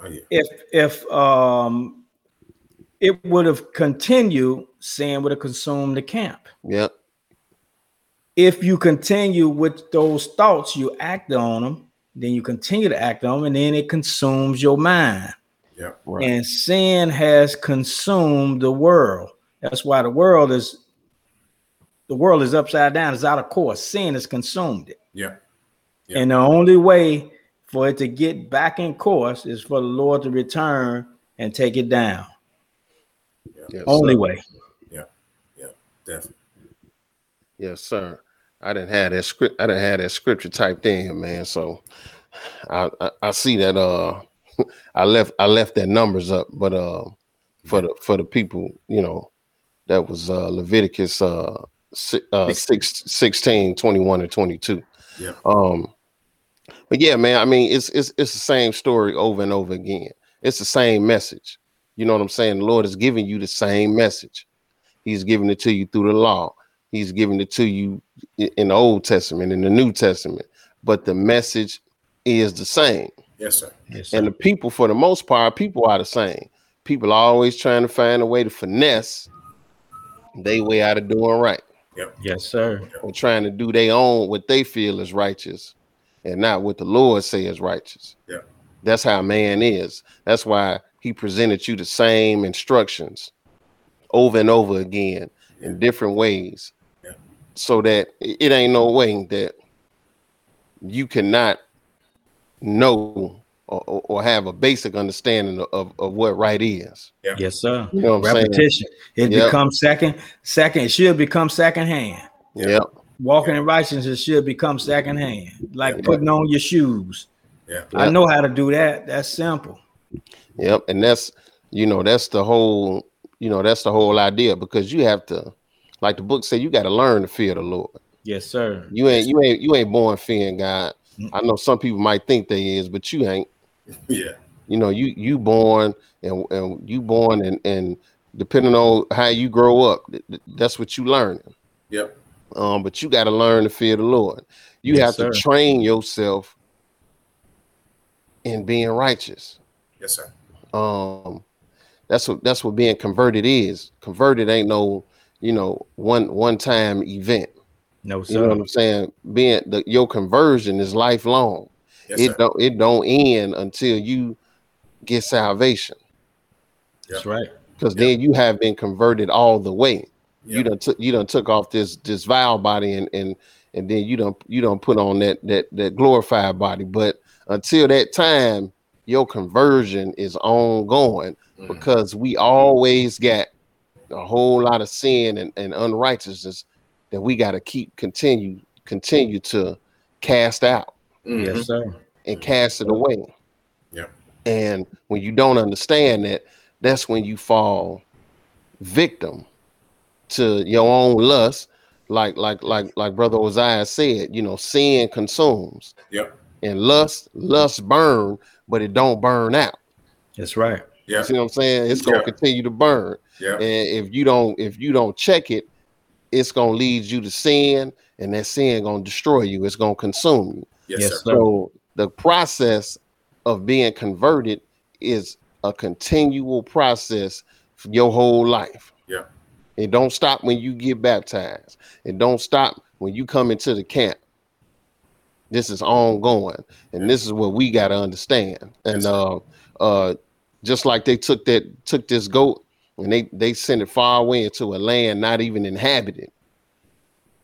Oh, yeah. If it would have continued, sin would have consumed the camp. Yep. If you continue with those thoughts, you act on them, then you continue to act on them, and then it consumes your mind. Yeah, right. And sin has consumed the world. That's why the world is upside down. It's out of course. Sin has consumed it. Yeah. Yeah. And the only way for it to get back in course is for the Lord to return and take it down. Yeah. Yes, only sir. Way. Yeah. Yeah. Definitely. Yes, sir. I didn't have that scripture typed in, man. So I see that I left that numbers up, but for the people, that was Leviticus 16, 21 and 22. Yeah. But yeah, man, I mean it's the same story over and over again. It's the same message. You know what I'm saying? The Lord is giving you the same message. He's giving it to you through the law. He's giving it to you in the Old Testament, in the New Testament, but the message is the same. Yes, sir. Yes, sir. And the people, for the most part, are the same. People are always trying to find a way to finesse their way out of doing right. Yep. Yes, sir. Or trying to do their own, what they feel is righteous and not what the Lord says righteous. Yeah. That's how man is. That's why he presented you the same instructions over and over again in different ways, so that it ain't no way that you cannot know or have a basic understanding of what right is. Yeah. Yes, sir. You know what repetition. I'm saying? It becomes second. It should become secondhand. Yeah. Walking in righteousness should become secondhand, like putting on your shoes. Yeah. I know how to do that. That's simple. Yep. And that's the whole idea, because you have to, like the book said, you got to learn to fear the Lord. Yes, sir. You ain't born fearing God. Mm-hmm. I know some people might think they is, but you ain't. Yeah. You born and depending on how you grow up, that's what you learning. Yep. But you got to learn to fear the Lord. You have to train yourself in being righteous. Yes, sir. That's what being converted is. Converted ain't no, one time event. No, sir. You know what I'm saying? Your conversion is lifelong. Yes, it don't end until you get salvation. That's right. Because then you have been converted all the way. Yep. You done took off this vile body and then you done put on that glorified body. But until that time, your conversion is ongoing because we always got a whole lot of sin and unrighteousness that we got to continue to cast out. Yes, sir. And cast it away. Yeah. And when you don't understand that, that's when you fall victim to your own lust, like Brother Ozias said, sin consumes. Yep. And lust burn, but it don't burn out. That's right. Yeah. See what I'm saying? It's gonna continue to burn. Yeah. And if you don't check it, it's gonna lead you to sin, and that sin gonna destroy you. It's gonna consume you. Yes, sir. So the process of being converted is a continual process for your whole life. Yeah. It don't stop when you get baptized. It don't stop when you come into the camp. This is ongoing, and this is what we got to understand. And just like they took this goat and they sent it far away into a land not even inhabited.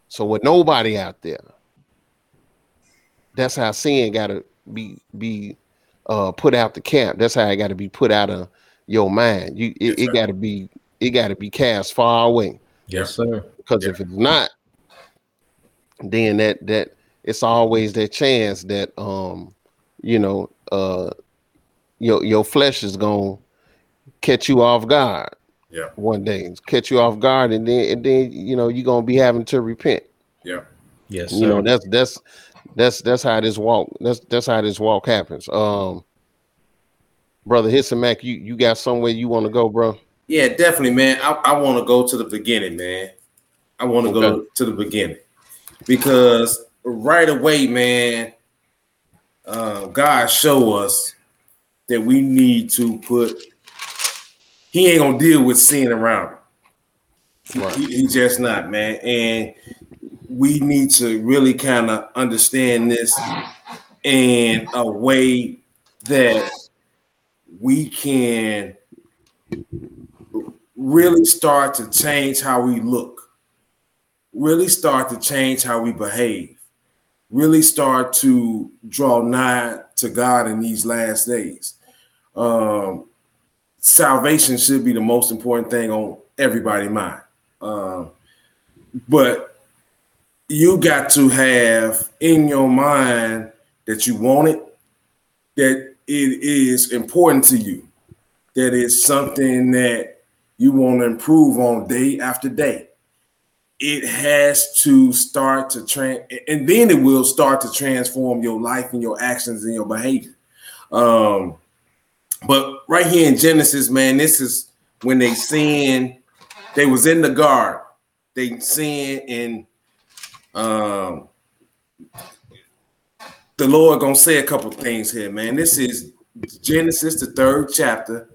So with nobody out there, that's how sin got to be put out the camp. That's how it got to be put out of your mind. It got to be cast far away. Yes, sir. Because if it's not, then that it's always that chance that your flesh is gonna catch you off guard. Yeah. One day, catch you off guard, and then you're gonna be having to repent. Yeah. Yes. You know, that's how this walk. That's how this walk happens. Brother Hissamack, you got somewhere you want to go, bro? Yeah, definitely, man. I want to go to the beginning, man. I want to go to the beginning because right away, man, God show us that we need to he ain't gonna deal with sin around him. Right. He just not, man. And we need to really kind of understand this in a way that we can really start to change how we look, really start to change how we behave, really start to draw nigh to God in these last days. Salvation should be the most important thing on everybody's mind. But you got to have in your mind that you want it, that it is important to you, that it's something that you want to improve on day after day. It has to start to and then it will start to transform your life and your actions and your behavior. But right here in Genesis, man, this is when they sinned. They was in the garden. They sinned, and the Lord gonna say a couple things here, man. This is Genesis, the 3rd chapter.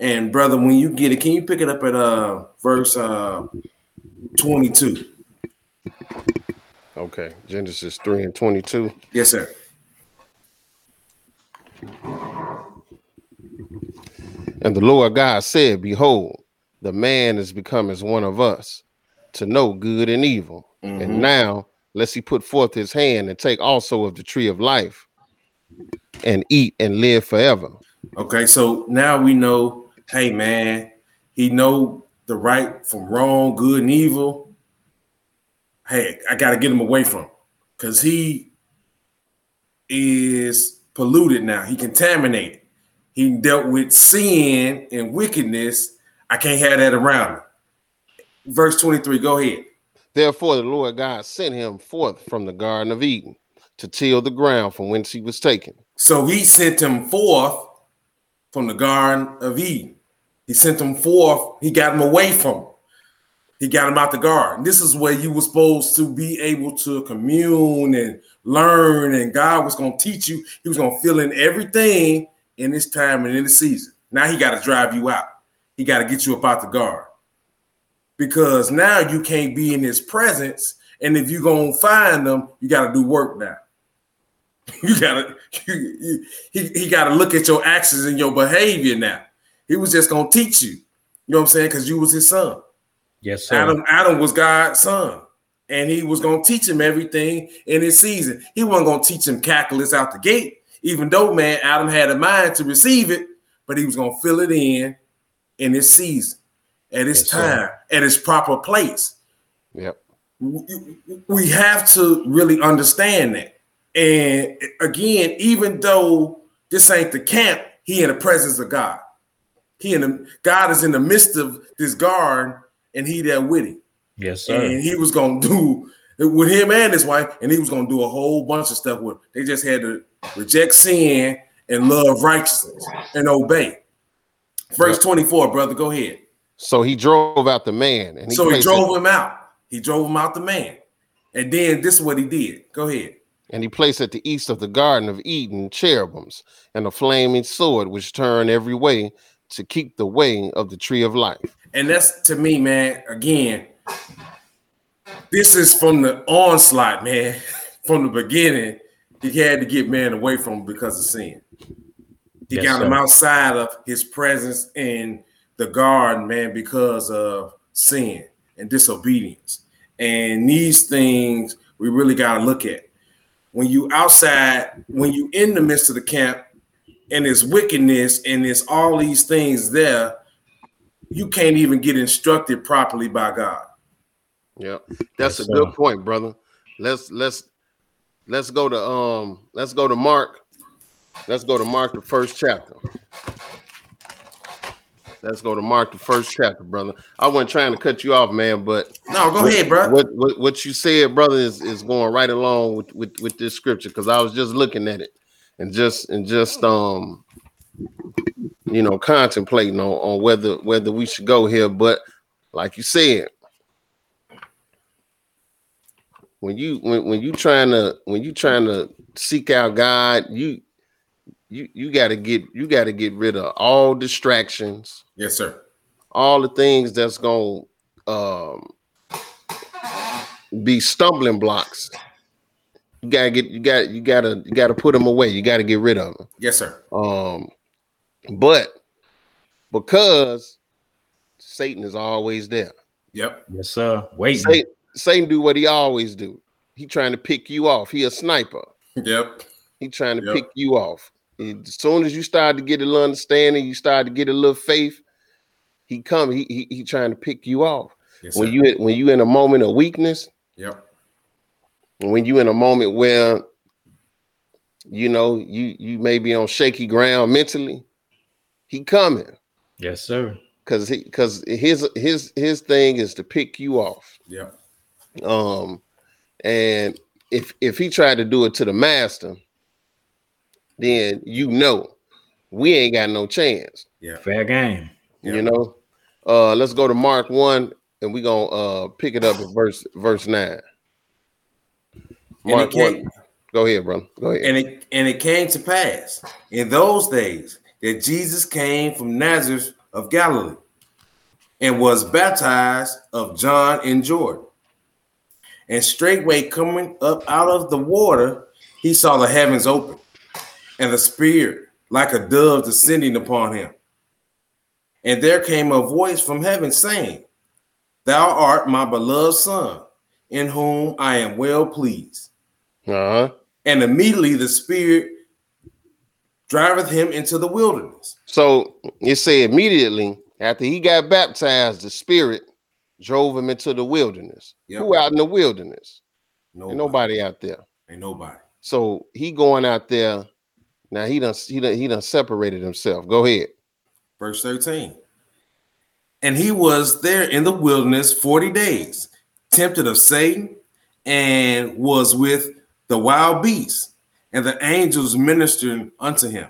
And brother, when you get it, can you pick it up at verse 22. Okay, Genesis 3:22. Yes, sir. And the Lord God said, "Behold, the man is become as one of us, to know good and evil. Mm-hmm. And now, lest he put forth his hand and take also of the tree of life, and eat and live forever." Okay, so now we know. Hey, man, he know the right from wrong, good and evil. Hey, I got to get him away from him because he is polluted now. He contaminated. He dealt with sin and wickedness. I can't have that around him. Verse 23, go ahead. Therefore the Lord God sent him forth from the Garden of Eden to till the ground from whence he was taken. So he sent him forth from the Garden of Eden. He sent him forth. He got him away from him. He got him out the garden. This is where you were supposed to be able to commune and learn, and God was going to teach you. He was going to fill in everything in this time and in this season. Now he got to drive you out. He got to get you up out the garden because now you can't be in his presence. And if you're going to find them, you got to do work now. You gotta, he gotta look at your actions and your behavior now. He was just gonna teach you. You know what I'm saying? Because you was his son. Yes, sir. Adam was God's son, and he was gonna teach him everything in his season. He wasn't gonna teach him calculus out the gate, even though, man, Adam had a mind to receive it, but he was gonna fill it in his season, at his time, sir, at his proper place. Yep. We have to really understand that. And again, even though this ain't the camp, he in the presence of God. God is in the midst of this garden, and he there with him. Yes, sir. And he was gonna do with him and his wife, and he was gonna do a whole bunch of stuff with him. They just had to reject sin and love righteousness and obey. Verse 24, brother, go ahead. So he drove out the man, and He drove him out the man, and then this is what he did. Go ahead. And he placed at the east of the Garden of Eden cherubims and a flaming sword, which turned every way to keep the way of the tree of life. And that's, to me, man, again, this is from the onslaught, man. From the beginning, he had to get man away from him because of sin. He got him outside of his presence in the garden, man, because of sin and disobedience. And these things we really got to look at. When you outside, when you in the midst of the camp and it's wickedness and it's all these things there, you can't even get instructed properly by God. Yeah, that's a good point, brother. Let's go to Mark. Let's go to Mark, the first chapter. Let's go to Mark, the first chapter, brother. I wasn't trying to cut you off, man, but no, go ahead, bro. What you said, brother, is going right along with this scripture, because I was just looking at it and just you know, contemplating on whether we should go here. But like you said, when you trying to seek out God, you gotta get rid of all distractions. Yes, sir. All the things that's gonna be stumbling blocks. You gotta put them away. You gotta get rid of them. Yes, sir. But because Satan is always there. Yep. Yes, sir. Waiting. Satan do what he always do. He trying to pick you off. He a sniper. Yep. He trying to pick you off. As soon as you start to get a little understanding, you start to get a little faith, he trying to pick you off. Yes, when you in a moment of weakness, when you in a moment where, you know, you may be on shaky ground mentally, he coming. Yes, sir. Because his thing is to pick you off. Yeah. And if he tried to do it to the master, then you know we ain't got no chance. Yeah, fair game. Yeah. You know, let's go to Mark 1, and we're gonna pick it up at verse 9. Mark 1. Go ahead, brother. Go ahead. And it came to pass in those days that Jesus came from Nazareth of Galilee and was baptized of John in Jordan. And straightway coming up out of the water, he saw the heavens open, and the Spirit like a dove descending upon him. And there came a voice from heaven saying, "Thou art my beloved Son, in whom I am well pleased." Uh-huh. And immediately the Spirit driveth him into the wilderness. So it said immediately after he got baptized, the Spirit drove him into the wilderness. Yep. Who out in the wilderness? Nobody. Ain't nobody out there. Ain't nobody. So he going out there. Now he done separated himself. Go ahead. Verse 13. And he was there in the wilderness 40 days, tempted of Satan, and was with the wild beasts, and the angels ministering unto him.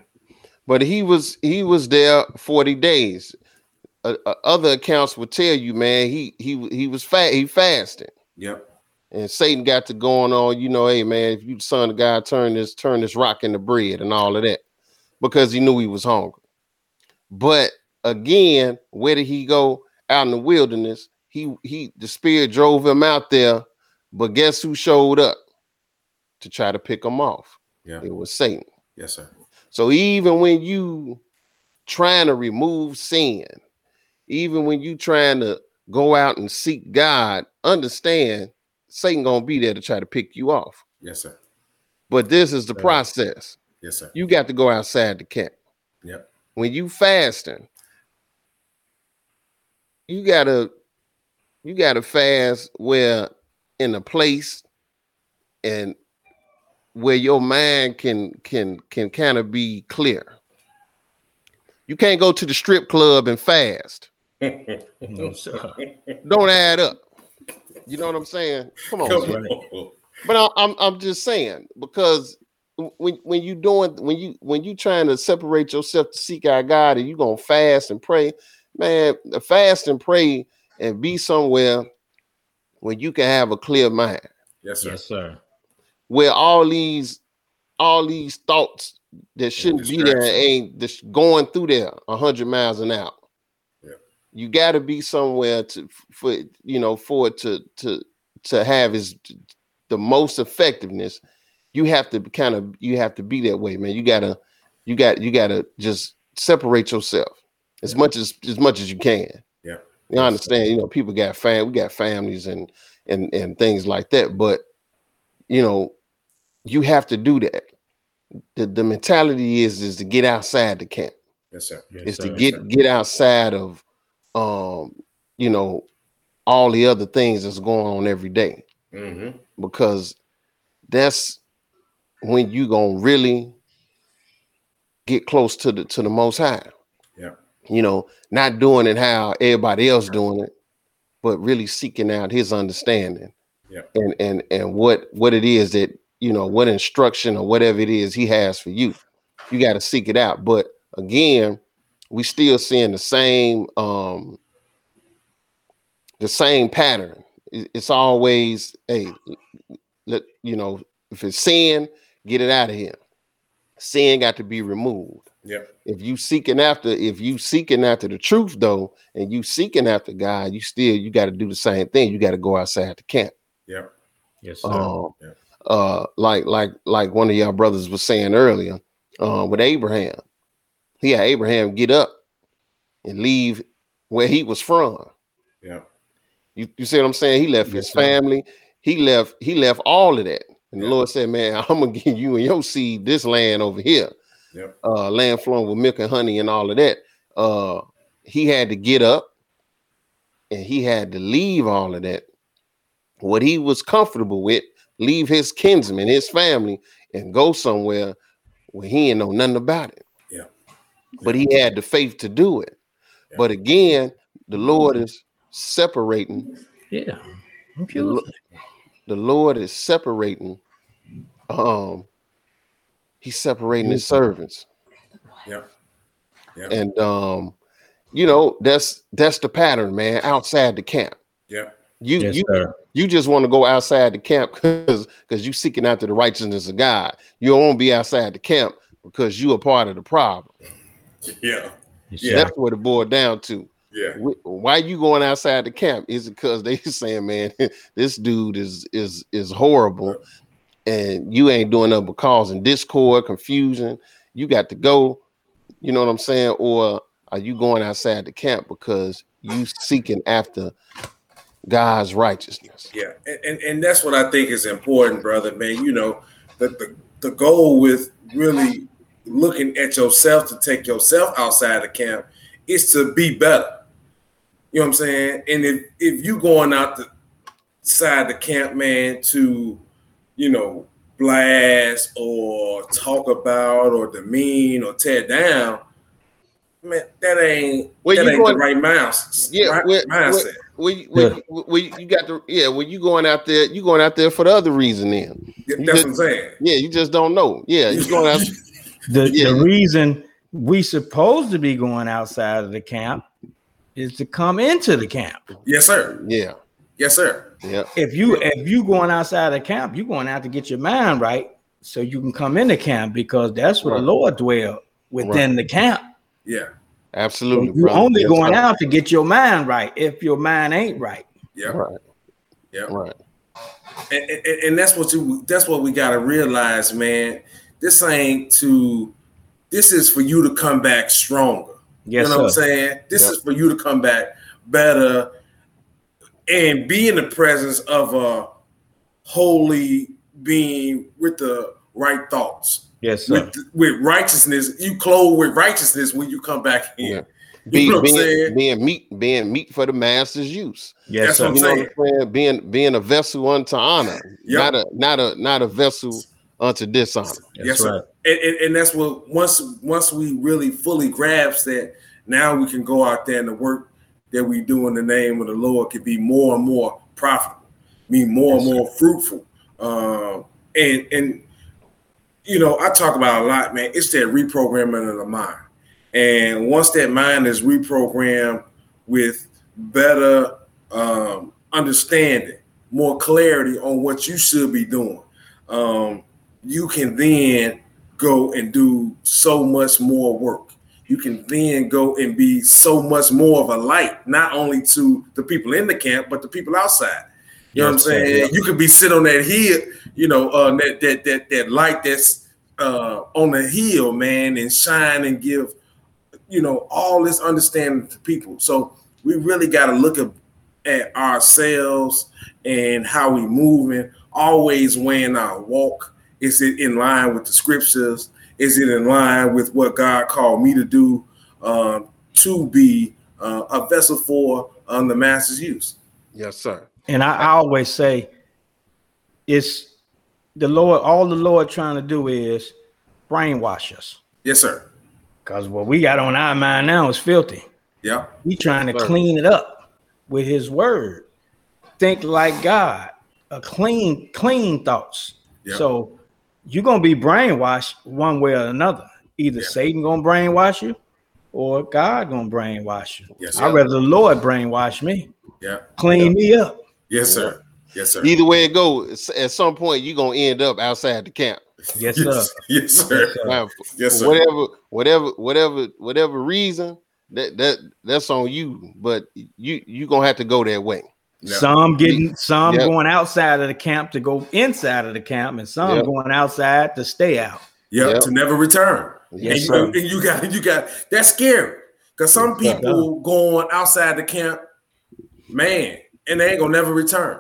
But he was there 40 days. Other accounts would tell you, man, he was fat. He fasted. Yep. And Satan got to going on, you know, hey, man, if you the Son of God, turn this rock into bread and all of that, because he knew he was hungry. But again, where did he go? Out in the wilderness. The Spirit drove him out there, but guess who showed up to try to pick him off? Yeah. It was Satan. Yes, sir. So even when you trying to remove sin, even when you trying to go out and seek God, understand Satan gonna be there to try to pick you off. Yes, sir. But this is the process. Yes, sir. You got to go outside the camp. Yep. When you fasting, you gotta fast where in a place and where your mind can kind of be clear. You can't go to the strip club and fast. No, sir. Don't add up. You know what I'm saying? Come on. But I'm just saying, because when you trying to separate yourself to seek our God and you gonna fast and pray, man, fast and pray and be somewhere where you can have a clear mind. Yes, sir. Yes, sir. Where all these thoughts that shouldn't be there ain't just going through there 100 miles an hour. Yeah. You got to be somewhere for it to have the most effectiveness. You have to be that way, man. You gotta just separate yourself as much as you can. Yeah. You understand, people got families and things like that, but you have to do that. The mentality is to get outside the camp. Yes, sir. Yes, it's to get outside of all the other things that's going on every day. Mm-hmm. Because that's when you gonna really get close to the Most High. Yeah. Not doing it how everybody else doing it, but really seeking out His understanding. Yeah. And what it is that, what instruction or whatever it is He has for you. You got to seek it out. But again, we still seeing the same pattern. It's always, if it's sin, get it out of here. Sin got to be removed. Yeah. If you seeking after the truth though, and you seeking after God, you got to do the same thing. You got to go outside the camp. Yeah. Yes, sir. Like one of y'all brothers was saying earlier, with Abraham, he had Abraham get up and leave where he was from. Yeah. You see what I'm saying? He left his family. He left all of that. And the Lord said, man, I'm going to give you and your seed this land over here. Yep. Land flowing with milk and honey and all of that. He had to get up and he had to leave all of that. What he was comfortable with, leave his kinsmen, his family, and go somewhere where he ain't know nothing about it. Yeah. But he had the faith to do it. Yeah. But again, the Lord is separating. Yeah. The Lord is separating. He's separating His servants. Yeah. Yeah. And that's the pattern, man. Outside the camp. Yeah. You just want to go outside the camp because you seeking after the righteousness of God. You don't want to be outside the camp because you are part of the problem. Yeah. Yeah. That's what it boiled down to. Yeah. Why you going outside the camp? Is it because they saying, man, this dude is horrible, and you ain't doing nothing but causing discord, confusion. You got to go. You know what I'm saying? Or are you going outside the camp because you seeking after God's righteousness? Yeah, and that's what I think is important, brother, man. That the goal with really looking at yourself to take yourself outside the camp is to be better. You know what I'm saying? And if you going out the side the camp, man, to, blast or talk about or demean or tear down, man, that ain't the right mindset. Yeah, when you going out there, for the other reason then. Yeah, that's what I'm saying. Yeah, you just don't know. Yeah, you going out. The reason we supposed to be going outside of the camp is to come into the camp. Yes, sir. Yeah. Yes, sir. Yeah. If you going outside the camp, you're going out to get your mind right so you can come into camp, because that's where the Lord dwells within the camp. Yeah. Absolutely. So you're only going out to get your mind right if your mind ain't right. Yeah. Right. Yeah. Right. And that's what we gotta realize, man. This ain't to, this is for you to come back stronger. Yes, you know what I'm saying? This is for you to come back better and be in the presence of a holy being with the right thoughts. Yes, sir. With righteousness, you clothe with righteousness when you come back in. Yeah. Being meat for the master's use. Yes, sir. That's what I'm saying. What I'm saying? Being a vessel unto honor, not a vessel unto dishonor. That's right. And that's what once we really fully grasp that, now we can go out there and the work that we do in the name of the Lord can be more and more profitable, more and more fruitful. And you know, I talk about a lot, man. It's that reprogramming of the mind. And once that mind is reprogrammed with better understanding, more clarity on what you should be doing, you can then go and do so much more work. You can then go and be so much more of a light, not only to the people in the camp, but the people outside. You know what I'm saying? Yeah. You could be sitting on that hill, you know, that light that's on the hill, man, and shine and give, you know, all this understanding to people. So we really got to look at ourselves and how we moving, always weighing our walk. Is it in line with the scriptures? Is it in line with what God called me to do, to be a vessel for the master's use? Yes, sir. And I always say it's the Lord, all the Lord trying to do is brainwash us. Yes, sir. Because what we got on our mind now is filthy. Yeah. He trying to clean it up with his word. Think like God, clean thoughts. Yep. So you're going to be brainwashed one way or another. Either Satan going to brainwash you or God going to brainwash you. Yes, I'd rather the Lord brainwash me. Yeah. Clean me up. Yes, sir. Yes, sir. Either way it goes, at some point you're gonna end up outside the camp. Yes, sir. Yes, sir. Yes, sir. Whatever reason, that's on you, but you gonna have to go that way. Yeah. Some going outside of the camp to go inside of the camp, and some going outside to stay out. Yeah, to never return. Yes, and you got that's scary because some people going outside the camp, man, and they ain't gonna never return.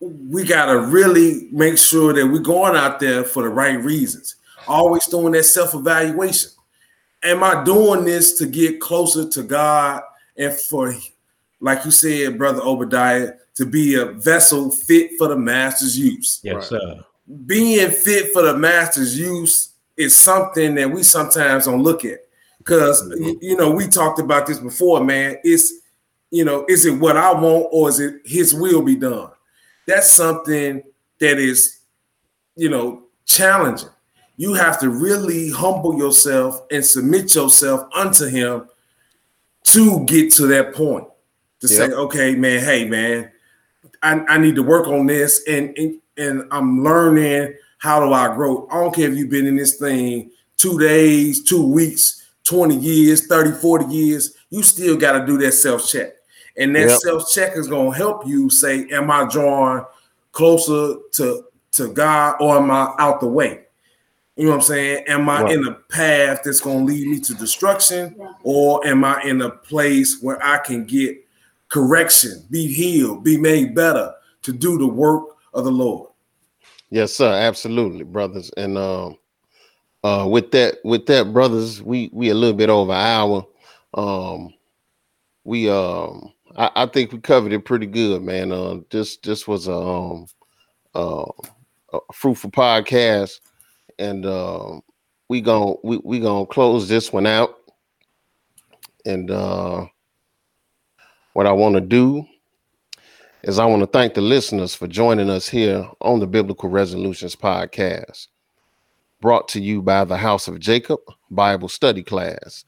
We gotta really make sure that we're going out there for the right reasons. Always doing that self-evaluation. Am I doing this to get closer to God and for, like you said, Brother Obadiah, to be a vessel fit for the master's use? Yes, sir. Being fit for the master's use is something that we sometimes don't look at because you know, we talked about this before, man. You know, is it what I want or is it his will be done? That's something that is, you know, challenging. You have to really humble yourself and submit yourself unto him to get to that point. To say, okay, man, hey, man, I need to work on this and I'm learning how do I grow. I don't care if you've been in this thing 2 days, 2 weeks, 20 years, 30, 40 years. You still got to do that self-check. And that self-check is going to help you say, am I drawing closer to God or am I out the way? You know what I'm saying? Am I in a path that's going to lead me to destruction or am I in a place where I can get correction, be healed, be made better to do the work of the Lord? Yes, sir. Absolutely, brothers. And with that, brothers, we a little bit over an hour. I think we covered it pretty good, man. This was a fruitful podcast, and we gonna close this one out. And what I want to do is I want to thank the listeners for joining us here on the Biblical Resolutions Podcast, brought to you by the House of Jacob Bible Study Class,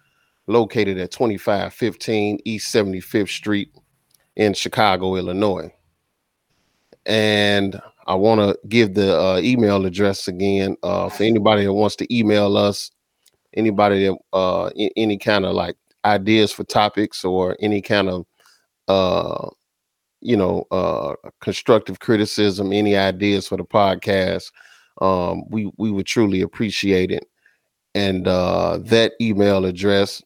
located at 2515 East 75th Street in Chicago, Illinois. And I want to give the email address again for anybody that wants to email us, anybody that any kind of like ideas for topics or any kind of, constructive criticism, any ideas for the podcast. we would truly appreciate it. And that email address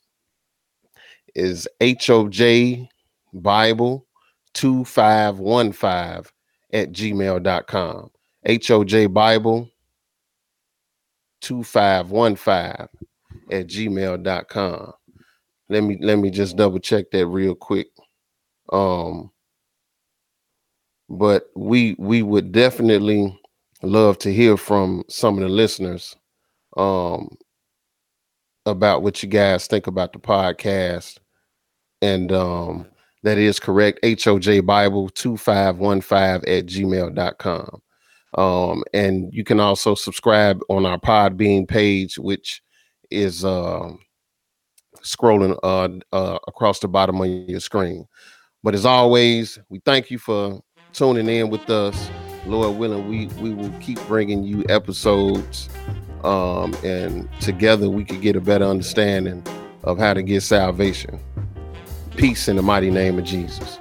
is hojbible2515@gmail.com. hojbible2515@gmail.com. Let me just double check that real quick. But we would definitely love to hear from some of the listeners about what you guys think about the podcast. And that is correct. hojbible2515@gmail.com. And you can also subscribe on our Podbean page, which is scrolling across the bottom of your screen. But as always, we thank you for tuning in with us. Lord willing, we will keep bringing you episodes, and together we could get a better understanding of how to get salvation. Peace in the mighty name of Jesus.